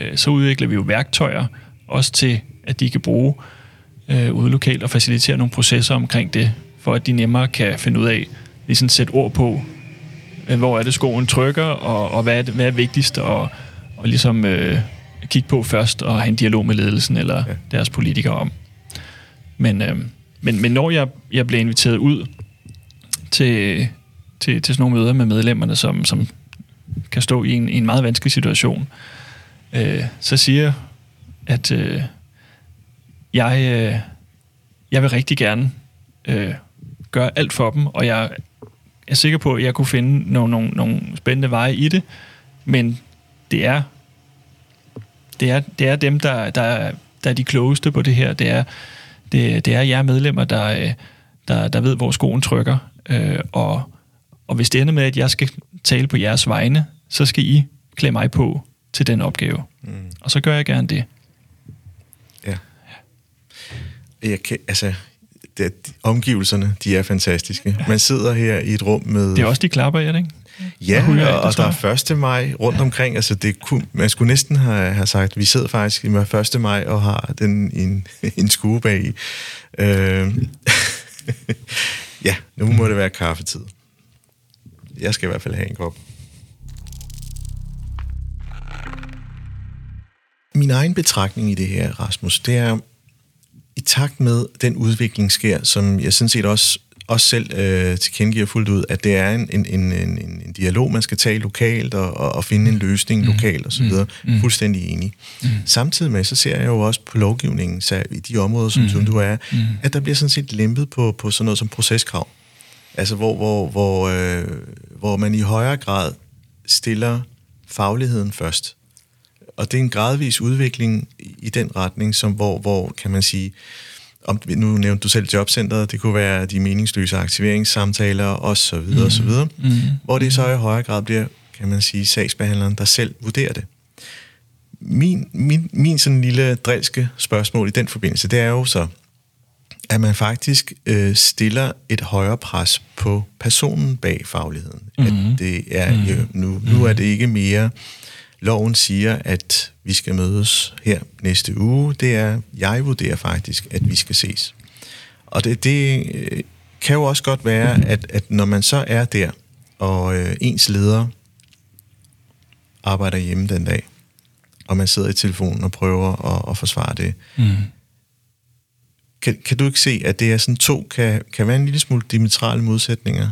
Øh, så udvikler vi jo værktøjer, også til, at de kan bruge øh, ude lokalt og facilitere nogle processer omkring det, for at de nemmere kan finde ud af, ligesom sætte ord på, øh, hvor er det skoen trykker, og, og hvad, er det, hvad er vigtigst, og, og ligesom øh, kigge på først og have en dialog med ledelsen eller ja. deres politikere om. Men, øh, men, men når jeg, jeg blev inviteret ud til, til, til sådan nogle møder med medlemmerne, som, som kan stå i en, i en meget vanskelig situation, øh, så siger jeg, at øh, jeg, øh, jeg vil rigtig gerne øh, gøre alt for dem, og jeg er sikker på, at jeg kunne finde nogle, nogle, nogle spændende veje i det, men det er det er, det er dem, der, der, der er de klogeste på det her. Det er, det, det er jer medlemmer, der, der, der ved, hvor skoen trykker. Øh, og, og hvis det ender med, at jeg skal tale på jeres vegne, så skal I klæde mig på til den opgave. Mm. Og så gør jeg gerne det. Ja. Jeg kan, altså, det, omgivelserne, de er fantastiske. Man sidder her i et rum med... Det er også de klapper, ja, ikke? Ja, og, og, og der er første maj rundt omkring, altså det kunne, man skulle næsten have, have sagt, vi sidder faktisk med første maj og har den en, en skue bag i. Øh, ja, nu må det være kaffetid. Jeg skal i hvert fald have en kop. Min egen betragtning i det her, Rasmus, det er, i takt med den udvikling sker, som jeg sådan set også også selv øh, tilkendegiver fuldt ud, at det er en, en, en, en, en dialog, man skal tage lokalt, og, og, og finde en løsning mm. lokalt osv. Mm. Fuldstændig enig. Mm. Samtidig med, så ser jeg jo også på lovgivningen, så i de områder, som, mm. som du er, mm. at der bliver sådan set lempet på, på sådan noget som proceskrav. Altså, hvor, hvor, hvor, øh, hvor man i højere grad stiller fagligheden først. Og det er en gradvis udvikling i den retning, som hvor, hvor kan man sige... Om, nu nævnte du selv jobcenteret, det kunne være de meningsløse aktiveringssamtaler og så videre og så videre, mm. Mm. hvor det så i højere grad bliver, kan man sige, sagsbehandleren, der selv vurderer det. Min, min, min sådan lille drilske spørgsmål i den forbindelse, det er jo så, at man faktisk øh, stiller et højere pres på personen bag fagligheden. Mm. At det er mm. jo, nu, nu er det ikke mere... Loven siger, at vi skal mødes her næste uge. Det er, jeg vurderer faktisk, at vi skal ses. Og det, det kan jo også godt være, at, at når man så er der, og øh, ens leder arbejder hjemme den dag, og man sidder i telefonen og prøver at, at forsvare det. Mm. Kan, kan du ikke se, at det er sådan to, kan, kan være en lille smule diametrale modsætninger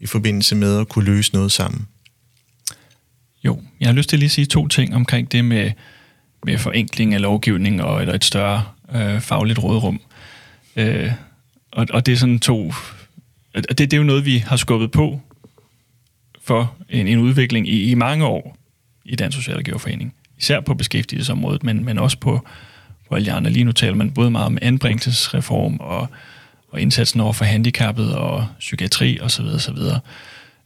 i forbindelse med at kunne løse noget sammen? Jo, jeg har lyst til at lige sige to ting omkring det med, med forenkling af lovgivning og eller et større øh, fagligt råderum. Øh, og, og det er sådan to... Det, det er jo noget, vi har skubbet på for en, en udvikling i, i mange år i Dansk Socialrådgiverforening. Især på beskæftigelsesområdet, men, men også på, på alle de andre. Lige nu taler man både meget om anbringelsesreform og, og indsatsen over for handicappede og psykiatri osv. osv.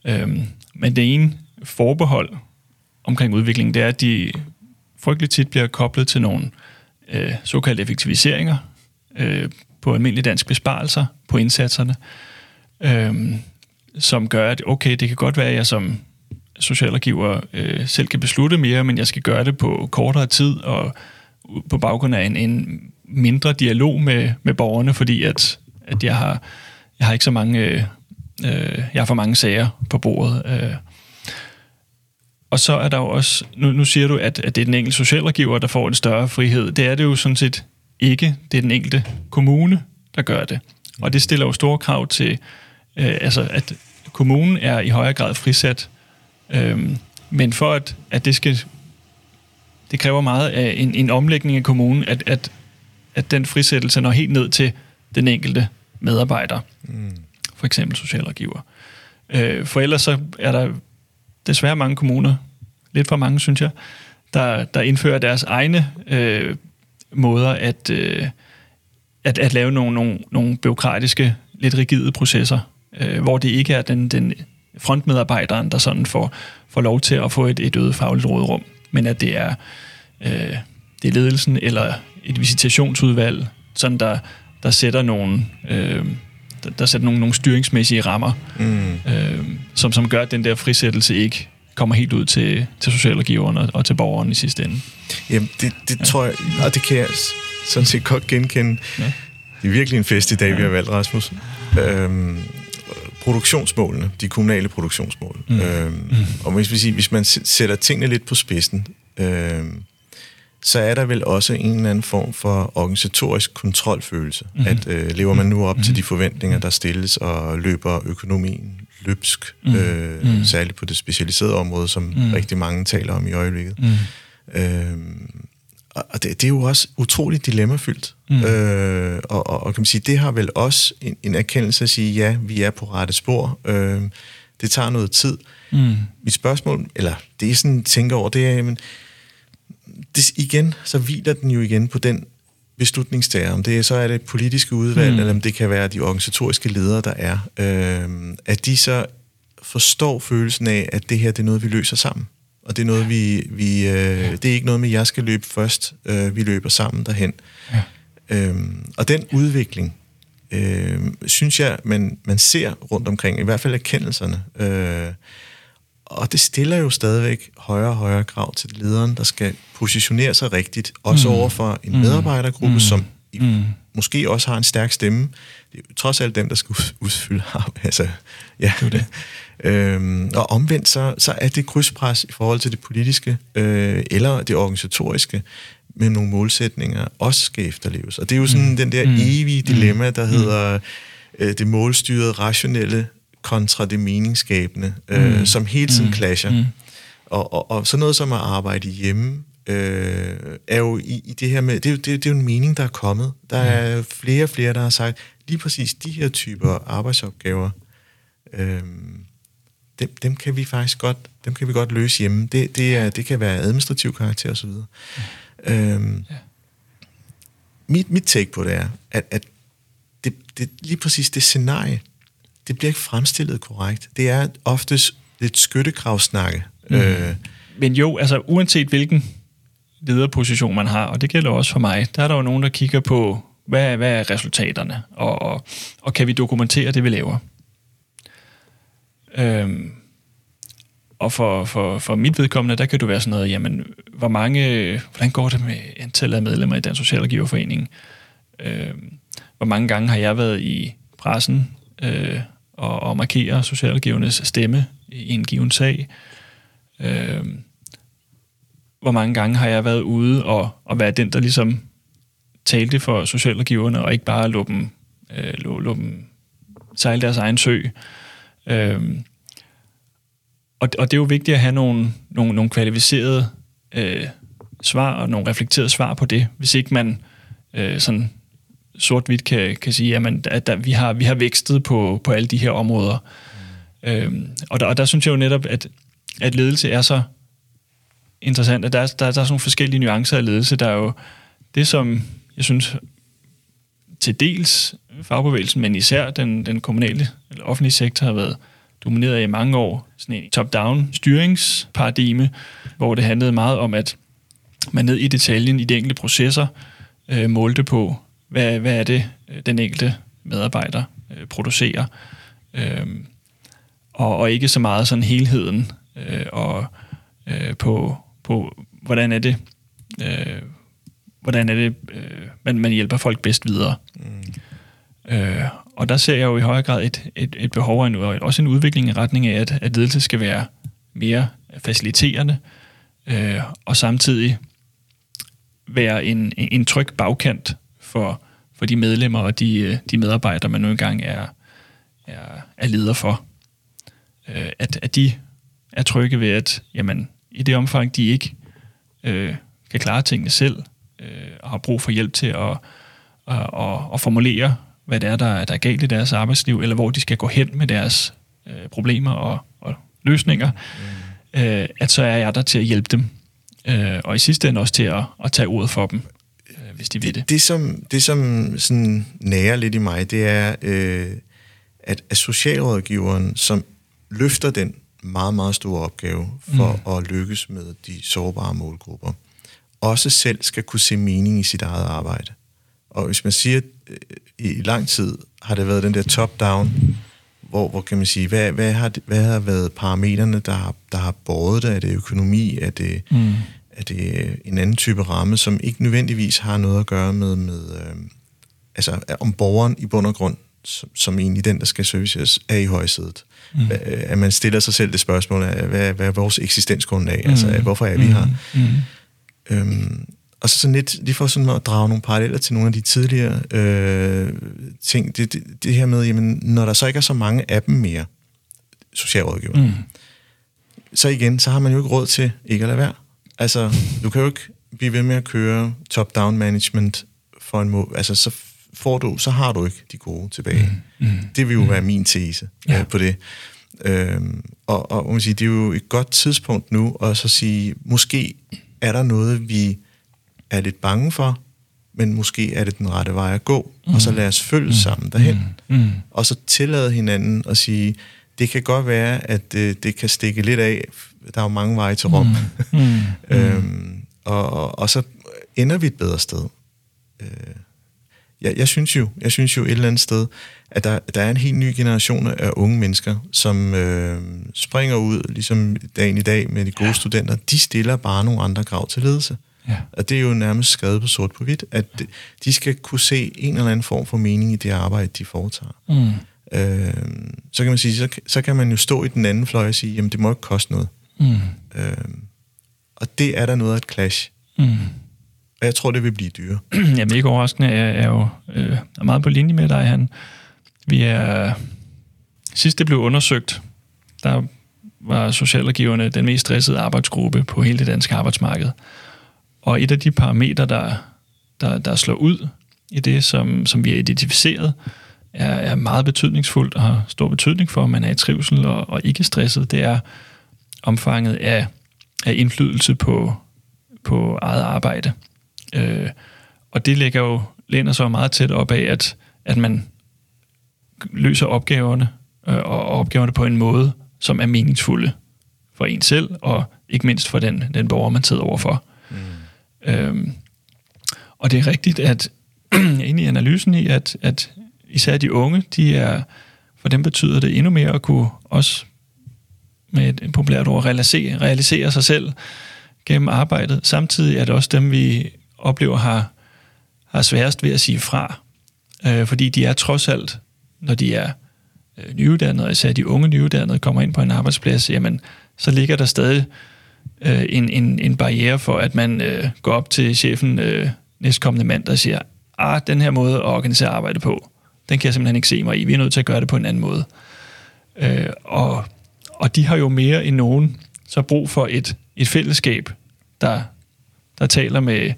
Øh, men det ene forbehold... omkring udviklingen, det er, at de frygteligt tit bliver koblet til nogle øh, såkaldte effektiviseringer øh, på almindelige danske besparelser på indsatserne, øh, som gør, at okay, det kan godt være, at jeg som socialrådgiver øh, selv kan beslutte mere, men jeg skal gøre det på kortere tid og på baggrund af en, en mindre dialog med, med borgerne, fordi at, at jeg, har, jeg har ikke så mange, øh, jeg har for mange sager på bordet. Øh, Og så er der jo også, nu, nu siger du, at, at det er den enkelte socialrådgiver, der får en større frihed. Det er det jo sådan set ikke. Det er den enkelte kommune, der gør det. Og det stiller jo store krav til, øh, altså at kommunen er i højere grad frisat. Øhm, men for at, at det skal, det kræver meget af en, en omlægning af kommunen, at, at, at den frisættelse når helt ned til den enkelte medarbejder. Mm. For eksempel socialrådgiver. Øh, for ellers så er der... desværre mange kommuner, lidt for mange, synes jeg, der, der indfører deres egne øh, måder at, øh, at, at lave nogle, nogle, nogle bureaukratiske, lidt rigide processer, øh, hvor det ikke er den, den frontmedarbejderen, der sådan får, får lov til at få et, et øget fagligt råderum, men at det er, øh, det er ledelsen eller et visitationsudvalg, sådan der, der sætter nogle... Øh, der sætter nogle, nogle styringsmæssige rammer, mm. øh, som, som gør, at den der frisættelse ikke kommer helt ud til, til socialrådgiveren og, og til borgeren i sidste ende. Jamen, det, det ja. tror jeg, og det kan jeg sådan set godt genkende. Ja. Det er virkelig en fest i dag, ja. vi har valgt, Rasmus. Øhm, produktionsmålene, de kommunale produktionsmål. Mm. Øhm, mm. Og hvis, vi siger, hvis man sætter tingene lidt på spidsen, øhm, så er der vel også en eller anden form for organisatorisk kontrolfølelse, mm-hmm. at øh, lever man nu op mm-hmm. til de forventninger, der stilles, og løber økonomien løbsk, mm-hmm. øh, mm-hmm. særligt på det specialiserede område, som mm-hmm. rigtig mange taler om i øjeblikket. Mm-hmm. Øh, og det, det er jo også utroligt dilemmafyldt, mm. øh, og, og, og kan man sige, det har vel også en, en erkendelse at sige, ja, vi er på rette spor, øh, det tager noget tid. Mm. Mit spørgsmål, eller det jeg sådan tænker over, det er, jamen, det, igen, så hviler den jo igen på den beslutningstager, om det så er det politiske udvalg, mm. eller om det kan være de organisatoriske ledere, der er, øh, at de så forstår følelsen af, at det her, det er noget, vi løser sammen. Og det er noget, vi, vi øh, ja. det er ikke noget med, jeg skal løbe først. Øh, vi løber sammen derhen. Ja. Øhm, og den ja. udvikling, øh, synes jeg, man, man ser rundt omkring, i hvert fald erkendelserne. Øh, og det stiller jo stadigvæk højere og højere krav til lederen, der skal positionere sig rigtigt, også mm. over for en mm. medarbejdergruppe, mm. som i, mm. måske også har en stærk stemme. Det er jo trods alt dem, der skal udfylde arbejdet. Altså, ja. Det er det. Øhm, og omvendt så, så er det krydspres i forhold til det politiske øh, eller det organisatoriske med nogle målsætninger også skal efterleves, og det er jo sådan mm. den der evige dilemma, der mm. hedder øh, det målstyrede rationelle kontra det meningsskabende, øh, mm. som hele tiden clasher. mm. og, og, og sådan noget som at arbejde hjemme øh, er jo i, i det her med det er, jo, det, det er jo en mening, der er kommet. Der er flere og flere, der har sagt lige præcis de her typer arbejdsopgaver, øh, Dem, dem kan vi faktisk godt, dem kan vi godt løse hjemme. Det, det, er, det kan være administrativ karakter og så videre. Ja. Øhm, ja. Mit, mit take på det er, at, at det, det, lige præcis det scenarie, det bliver ikke fremstillet korrekt. Det er oftest lidt skyttegravssnakke. Mm. Øh, Men jo, altså uanset hvilken lederposition man har, og det gælder også for mig, der er der jo nogen, der kigger på, hvad er, hvad er resultaterne, og, og, og kan vi dokumentere det, vi laver? Øhm, og for, for, for mit vedkommende, der kan du være sådan noget, jamen, hvor mange, hvordan går det med antallet af medlemmer i Dansk Socialrådgiverforening? Øhm, hvor mange gange har jeg været i pressen øh, og, og markere socialrådgivernes stemme i en given sag? Øhm, hvor mange gange har jeg været ude og, og været den, der ligesom talte for socialrådgiverne, og ikke bare lå dem, øh, lå, lå dem sejle deres egen sø? Øhm, og, og det er jo vigtigt at have nogle, nogle, nogle kvalificerede øh, svar og nogle reflekterede svar på det, hvis ikke man øh, sådan sort-hvidt kan, kan sige, jamen, at der, vi, har, vi har vækstet på, på alle de her områder. Mm. Øhm, og, der, og der synes jeg jo netop, at, at ledelse er så interessant, at der er, der, der er sådan nogle forskellige nuancer af ledelse. Der er jo det, som jeg synes til dels fagbevægelsen, men især den, den kommunale eller offentlige sektor har været domineret i mange år. Sådan en top-down styringsparadigme, hvor det handlede meget om, at man ned i detaljen i de enkelte processer øh, målte på, hvad, hvad er det, den enkelte medarbejder øh, producerer. Øh, og, og ikke så meget sådan helheden øh, og øh, på, på, hvordan er det, øh, hvordan er det øh, man, man hjælper folk bedst videre. Mm. Øh, og der ser jeg jo i højere grad et, et, et behov og en, også en udvikling i retning af, at, at ledelse skal være mere faciliterende, øh, og samtidig være en, en tryg bagkant for, for de medlemmer og de, de medarbejdere, man nu engang er, er, er leder for. Øh, at, at de er trygge ved, at jamen, i det omfang, de ikke øh, kan klare tingene selv, øh, og har brug for hjælp til at, at, at, at formulere, hvad det er, der, der er galt i deres arbejdsliv, eller hvor de skal gå hen med deres øh, problemer og, og løsninger, mm. øh, at så er jeg der til at hjælpe dem. Øh, og i sidste ende også til at, at tage ordet for dem, øh, hvis de vil det. Det, det som, det, som sådan nærer lidt i mig, det er, øh, at, at socialrådgiveren, som løfter den meget, meget store opgave for mm. at lykkes med de sårbare målgrupper, også selv skal kunne se mening i sit eget arbejde. Og hvis man siger, at i lang tid har det været den der top-down, hvor, hvor kan man sige, hvad, hvad, har, det, hvad har været parametrene, der har, der har båret det? Er det økonomi? Er det, mm. er det en anden type ramme, som ikke nødvendigvis har noget at gøre med, med øh, altså om borgeren i bund og grund, som, som egentlig den, der skal services, er i højsædet? Mm. At man stiller sig selv det spørgsmål, hvad, hvad er vores eksistensgrundlag? Mm. Altså, hvorfor er vi her? Mm. Øhm, Og så sådan lidt, lige for sådan at drage nogle paralleller til nogle af de tidligere øh, ting, det, det, det her med, jamen, når der så ikke er så mange af dem mere, socialrådgiver, mm. så igen, så har man jo ikke råd til ikke at lade være. Altså, du kan jo ikke blive ved med at køre top-down management for en måde, altså så får du, så har du ikke de gode tilbage. Mm. Mm. Det vil jo mm. være min tese ja. øh, på det. Øhm, og og man siger, det er jo et godt tidspunkt nu at så sige, måske er der noget, vi er lidt bange for, men måske er det den rette vej at gå, mm. og så lad os følge mm. sammen derhen. Mm. Mm. Og så tillade hinanden at sige, det kan godt være, at det, det kan stikke lidt af. Der er jo mange veje til Rom. Mm. Mm. øhm, og, og, og så ender vi et bedre sted. Øh, jeg, jeg, synes jo, jeg synes jo et eller andet sted, at der, der er en helt ny generation af unge mennesker, som øh, springer ud, ligesom dagen i dag med de gode ja. studenter. De stiller bare nogle andre krav til ledelse. Ja. Og det er jo nærmest skrevet på sort på hvidt, at de skal kunne se en eller anden form for mening i det arbejde, de foretager. Mm. Øh, så kan man sige, så, så kan man jo stå i den anden fløj og sige, jamen det må ikke koste noget. Mm. Øh, og det er der noget af et clash. Mm. Og jeg tror, det vil blive dyre. Jamen ikke overraskende, jeg er jo øh, er meget på linje med dig, han. Vi er... Sidst det blev undersøgt, der var socialrådgiverne den mest stressede arbejdsgruppe på hele det danske arbejdsmarked. Og et af de parametre, der, der, der slår ud i det, som, som vi har identificeret, er, er meget betydningsfuldt og har stor betydning for, at man er i trivsel og, og ikke stresset. Det er omfanget af, af indflydelse på, på eget arbejde. Øh, og det lægger jo, læner sig meget tæt op af, at, at man løser opgaverne, øh, og opgaverne på en måde, som er meningsfulde for en selv, og ikke mindst for den, den borger, man sidder overfor. Mm. Øhm, og det er rigtigt, at inde i analysen i, at, at især de unge, de er, for dem betyder det endnu mere at kunne også med et populært ord realisere, realisere sig selv gennem arbejdet. Samtidig er det også dem, vi oplever har, har sværest ved at sige fra, øh, fordi de er trods alt, når de er øh, nyuddannede, især de unge nyuddannede kommer ind på en arbejdsplads, jamen så ligger der stadig En, en, en barriere for, at man øh, går op til chefen øh, næstkommende mandag og siger, ah, den her måde at organisere arbejde på, den kan jeg simpelthen ikke se mig i. Vi er nødt til at gøre det på en anden måde. Øh, og, og de har jo mere end nogen så brug for et, et fællesskab, der, der taler med,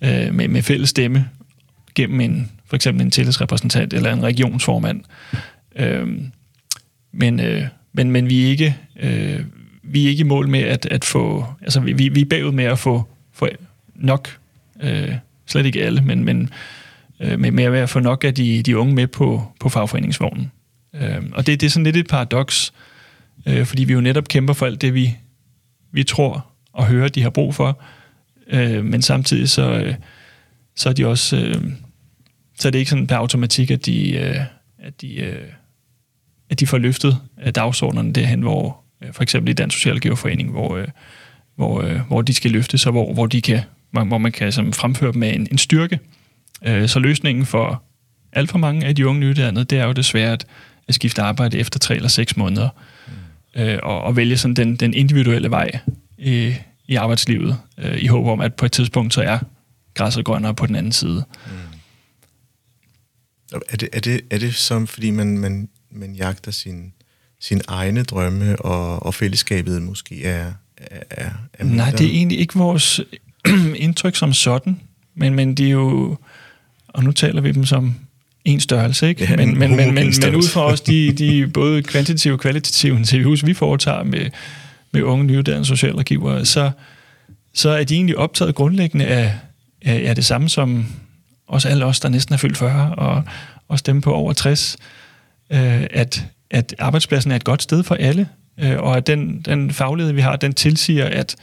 øh, med, med fælles stemme gennem en, for eksempel en tillidsrepræsentant eller en regionsformand. Øh, men, øh, men, men vi er ikke... Øh, Vi er ikke i mål med at, at få... Altså, vi, vi er bagud med at få, få nok... Øh, slet ikke alle, men, men øh, med, med at få nok af de, de unge med på, på fagforeningsvognen. Øh, og det, det er sådan lidt et paradoks, øh, fordi vi jo netop kæmper for alt det, vi, vi tror og hører, de har brug for. Øh, men samtidig så, øh, så er de også... Øh, så er det ikke sådan per automatik, at de, øh, at de, øh, at de får løftet dagsordnerne derhen, hvor... For eksempel i Dansk Socialrådgiverforening, hvor, hvor, hvor de skal løftes, og hvor, hvor, de kan, hvor man kan som fremføre dem af en, en styrke. Så løsningen for alt for mange af de unge nyuddannede, det er jo desværre at, at skifte arbejde efter tre eller seks måneder, mm. og, og vælge sådan den, den individuelle vej i, i arbejdslivet, i håb om, at på et tidspunkt så er græsset grønnere på den anden side. Mm. Er, det, er, det, er det som, fordi man, man, man jagter sin... sin egne drømme, og, og fællesskabet måske er... er, er Nej, det er egentlig ikke vores indtryk som sådan, men, men de er jo... Og nu taler vi dem som en størrelse, ikke? Ja, men, men, men, men, men ud fra os, de, de både kvantitative og kvalitative interviews, vi foretager med, med unge, nyuddannede socialrådgivere, så, så er de egentlig optaget grundlæggende af, af, af det samme som os alle os, der næsten er fyldt fyrre, og også dem på over tres, øh, at... at arbejdspladsen er et godt sted for alle, øh, og at den, den faglighed, vi har, den tilsiger, at,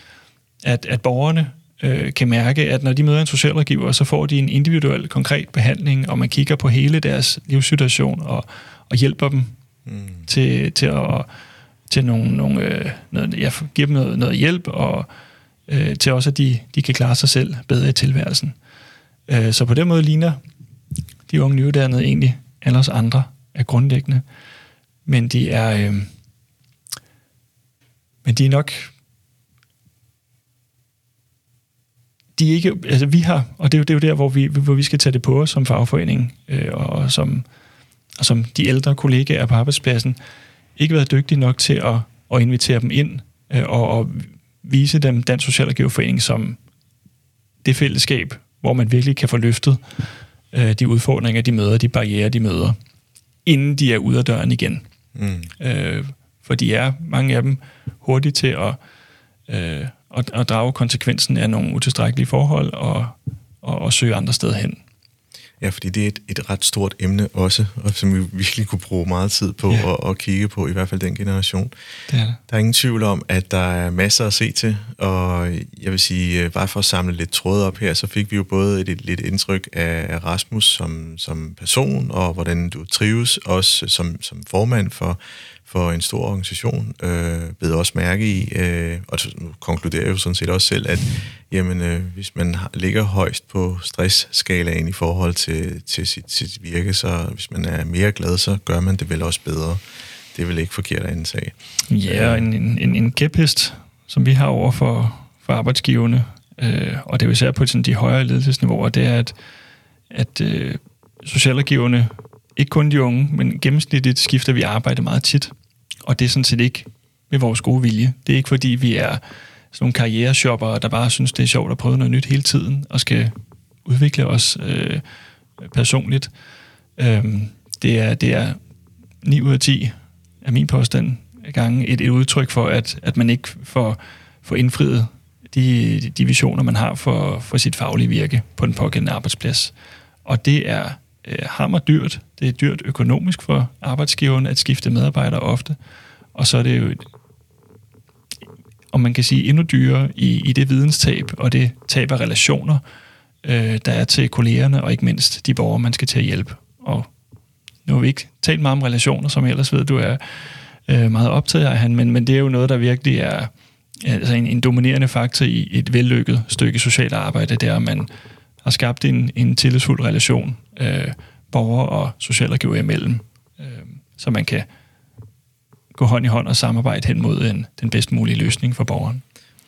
at, at borgerne øh, kan mærke, at når de møder en socialrådgiver, så får de en individuel, konkret behandling, og man kigger på hele deres livssituation og, og hjælper dem mm. til, til at til nogle, nogle, øh, noget, ja, giver dem noget, noget hjælp, og øh, til også, at de, de kan klare sig selv bedre i tilværelsen. Øh, så på den måde ligner de unge nyuddannede egentlig alle os andre er grundlæggende. Men de er, øh, men de er nok, de ikke, altså vi har, og det er jo, det er jo der, hvor vi, hvor vi skal tage det på os som fagforening øh, og, som, og som de ældre kollegaer på arbejdspladsen, ikke været dygtige nok til at, at invitere dem ind øh, og, og vise dem Dansk Socialrådgiverforening som det fællesskab, hvor man virkelig kan få løftet øh, de udfordringer, de møder, de barrierer, de møder, inden de er ude af døren igen. Mm. Øh, for de er, mange af dem, hurtige til at øh, og, og drage konsekvensen af nogle utilstrækkelige forhold og, og, og søge andre steder hen. Ja, fordi det er et, et ret stort emne også, og som vi virkelig kunne bruge meget tid på at yeah. kigge på, i hvert fald den generation. Det er det. Der er ingen tvivl om, at der er masser at se til, og jeg vil sige, bare for at samle lidt tråd op her, så fik vi jo både et lidt indtryk af Rasmus som, som person, og hvordan du trives, også som, som formand for for en stor organisation, øh, beder også mærke i, øh, og nu konkluderer jeg jo sådan set også selv, at jamen, øh, hvis man ligger højst på stressskalaen i forhold til, til sit, sit virke, så hvis man er mere glad, så gør man det vel også bedre. Det er vel ikke forkert at antage. Ja, og en, en, en kæphest, som vi har over for, for arbejdsgiverne, øh, og det er jo især på sådan de højere ledelsesniveauer, det er, at, at øh, socialrådgiverne, ikke kun de unge, men gennemsnitligt skifter vi arbejde meget tit. Og det er sådan set ikke med vores gode vilje. Det er ikke fordi, vi er sådan nogle karriereshoppere, der bare synes, det er sjovt at prøve noget nyt hele tiden, og skal udvikle os øh, personligt. Øhm, det, er, det er ni ud af ti af min påstand gange et, et udtryk for, at, at man ikke får, får indfriet de, de visioner, man har for, for sit faglige virke på den pågældende arbejdsplads. Og det er hammer dyrt. Det er dyrt økonomisk for arbejdsgiveren at skifte medarbejdere ofte. Og så er det jo, et, om man kan sige, endnu dyrere i, i det videnstab, og det tab af relationer, øh, der er til kollegerne, og ikke mindst de borgere, man skal til at hjælpe. Og nu har vi ikke talt meget om relationer, som jeg ellers ved, du er øh, meget optaget af, han, men, men det er jo noget, der virkelig er altså en, en dominerende faktor i et vellykket stykke socialt arbejde, der man har skabt en, en tillidsfuld relation øh, borger og socialrådgiver imellem, øh, så man kan gå hånd i hånd og samarbejde hen mod en, den bedst mulige løsning for borgeren.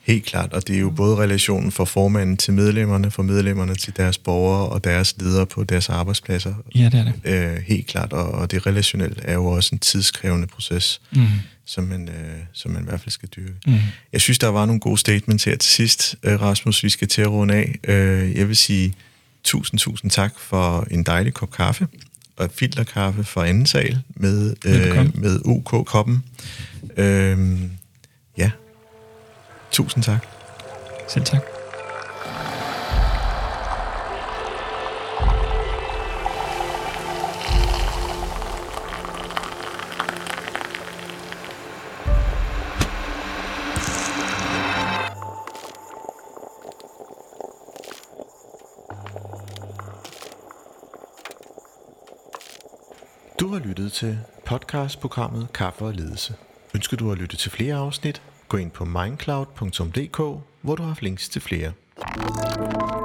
Helt klart, og det er jo både relationen fra formanden til medlemmerne, fra medlemmerne til deres borgere og deres ledere på deres arbejdspladser. Ja, det er det. Øh, helt klart, og, og det relationelle er jo også en tidskrævende proces, mm. som, man, øh, som man i hvert fald skal dyrke. Mm. Jeg synes, der var nogle gode statements her til sidst, Rasmus, vi skal til at runde af. Øh, jeg vil sige tusind, tusind tak for en dejlig kop kaffe og et filterkaffe fra anden sal med, øh, med OK-koppen. Øh, ja, Tusind tak. Selv tak. Du har lyttet til podcastprogrammet Kaffe og Ledelse. Ønsker du at lytte til flere afsnit? Gå ind på mindcloud punktum d k, hvor du har links til flere.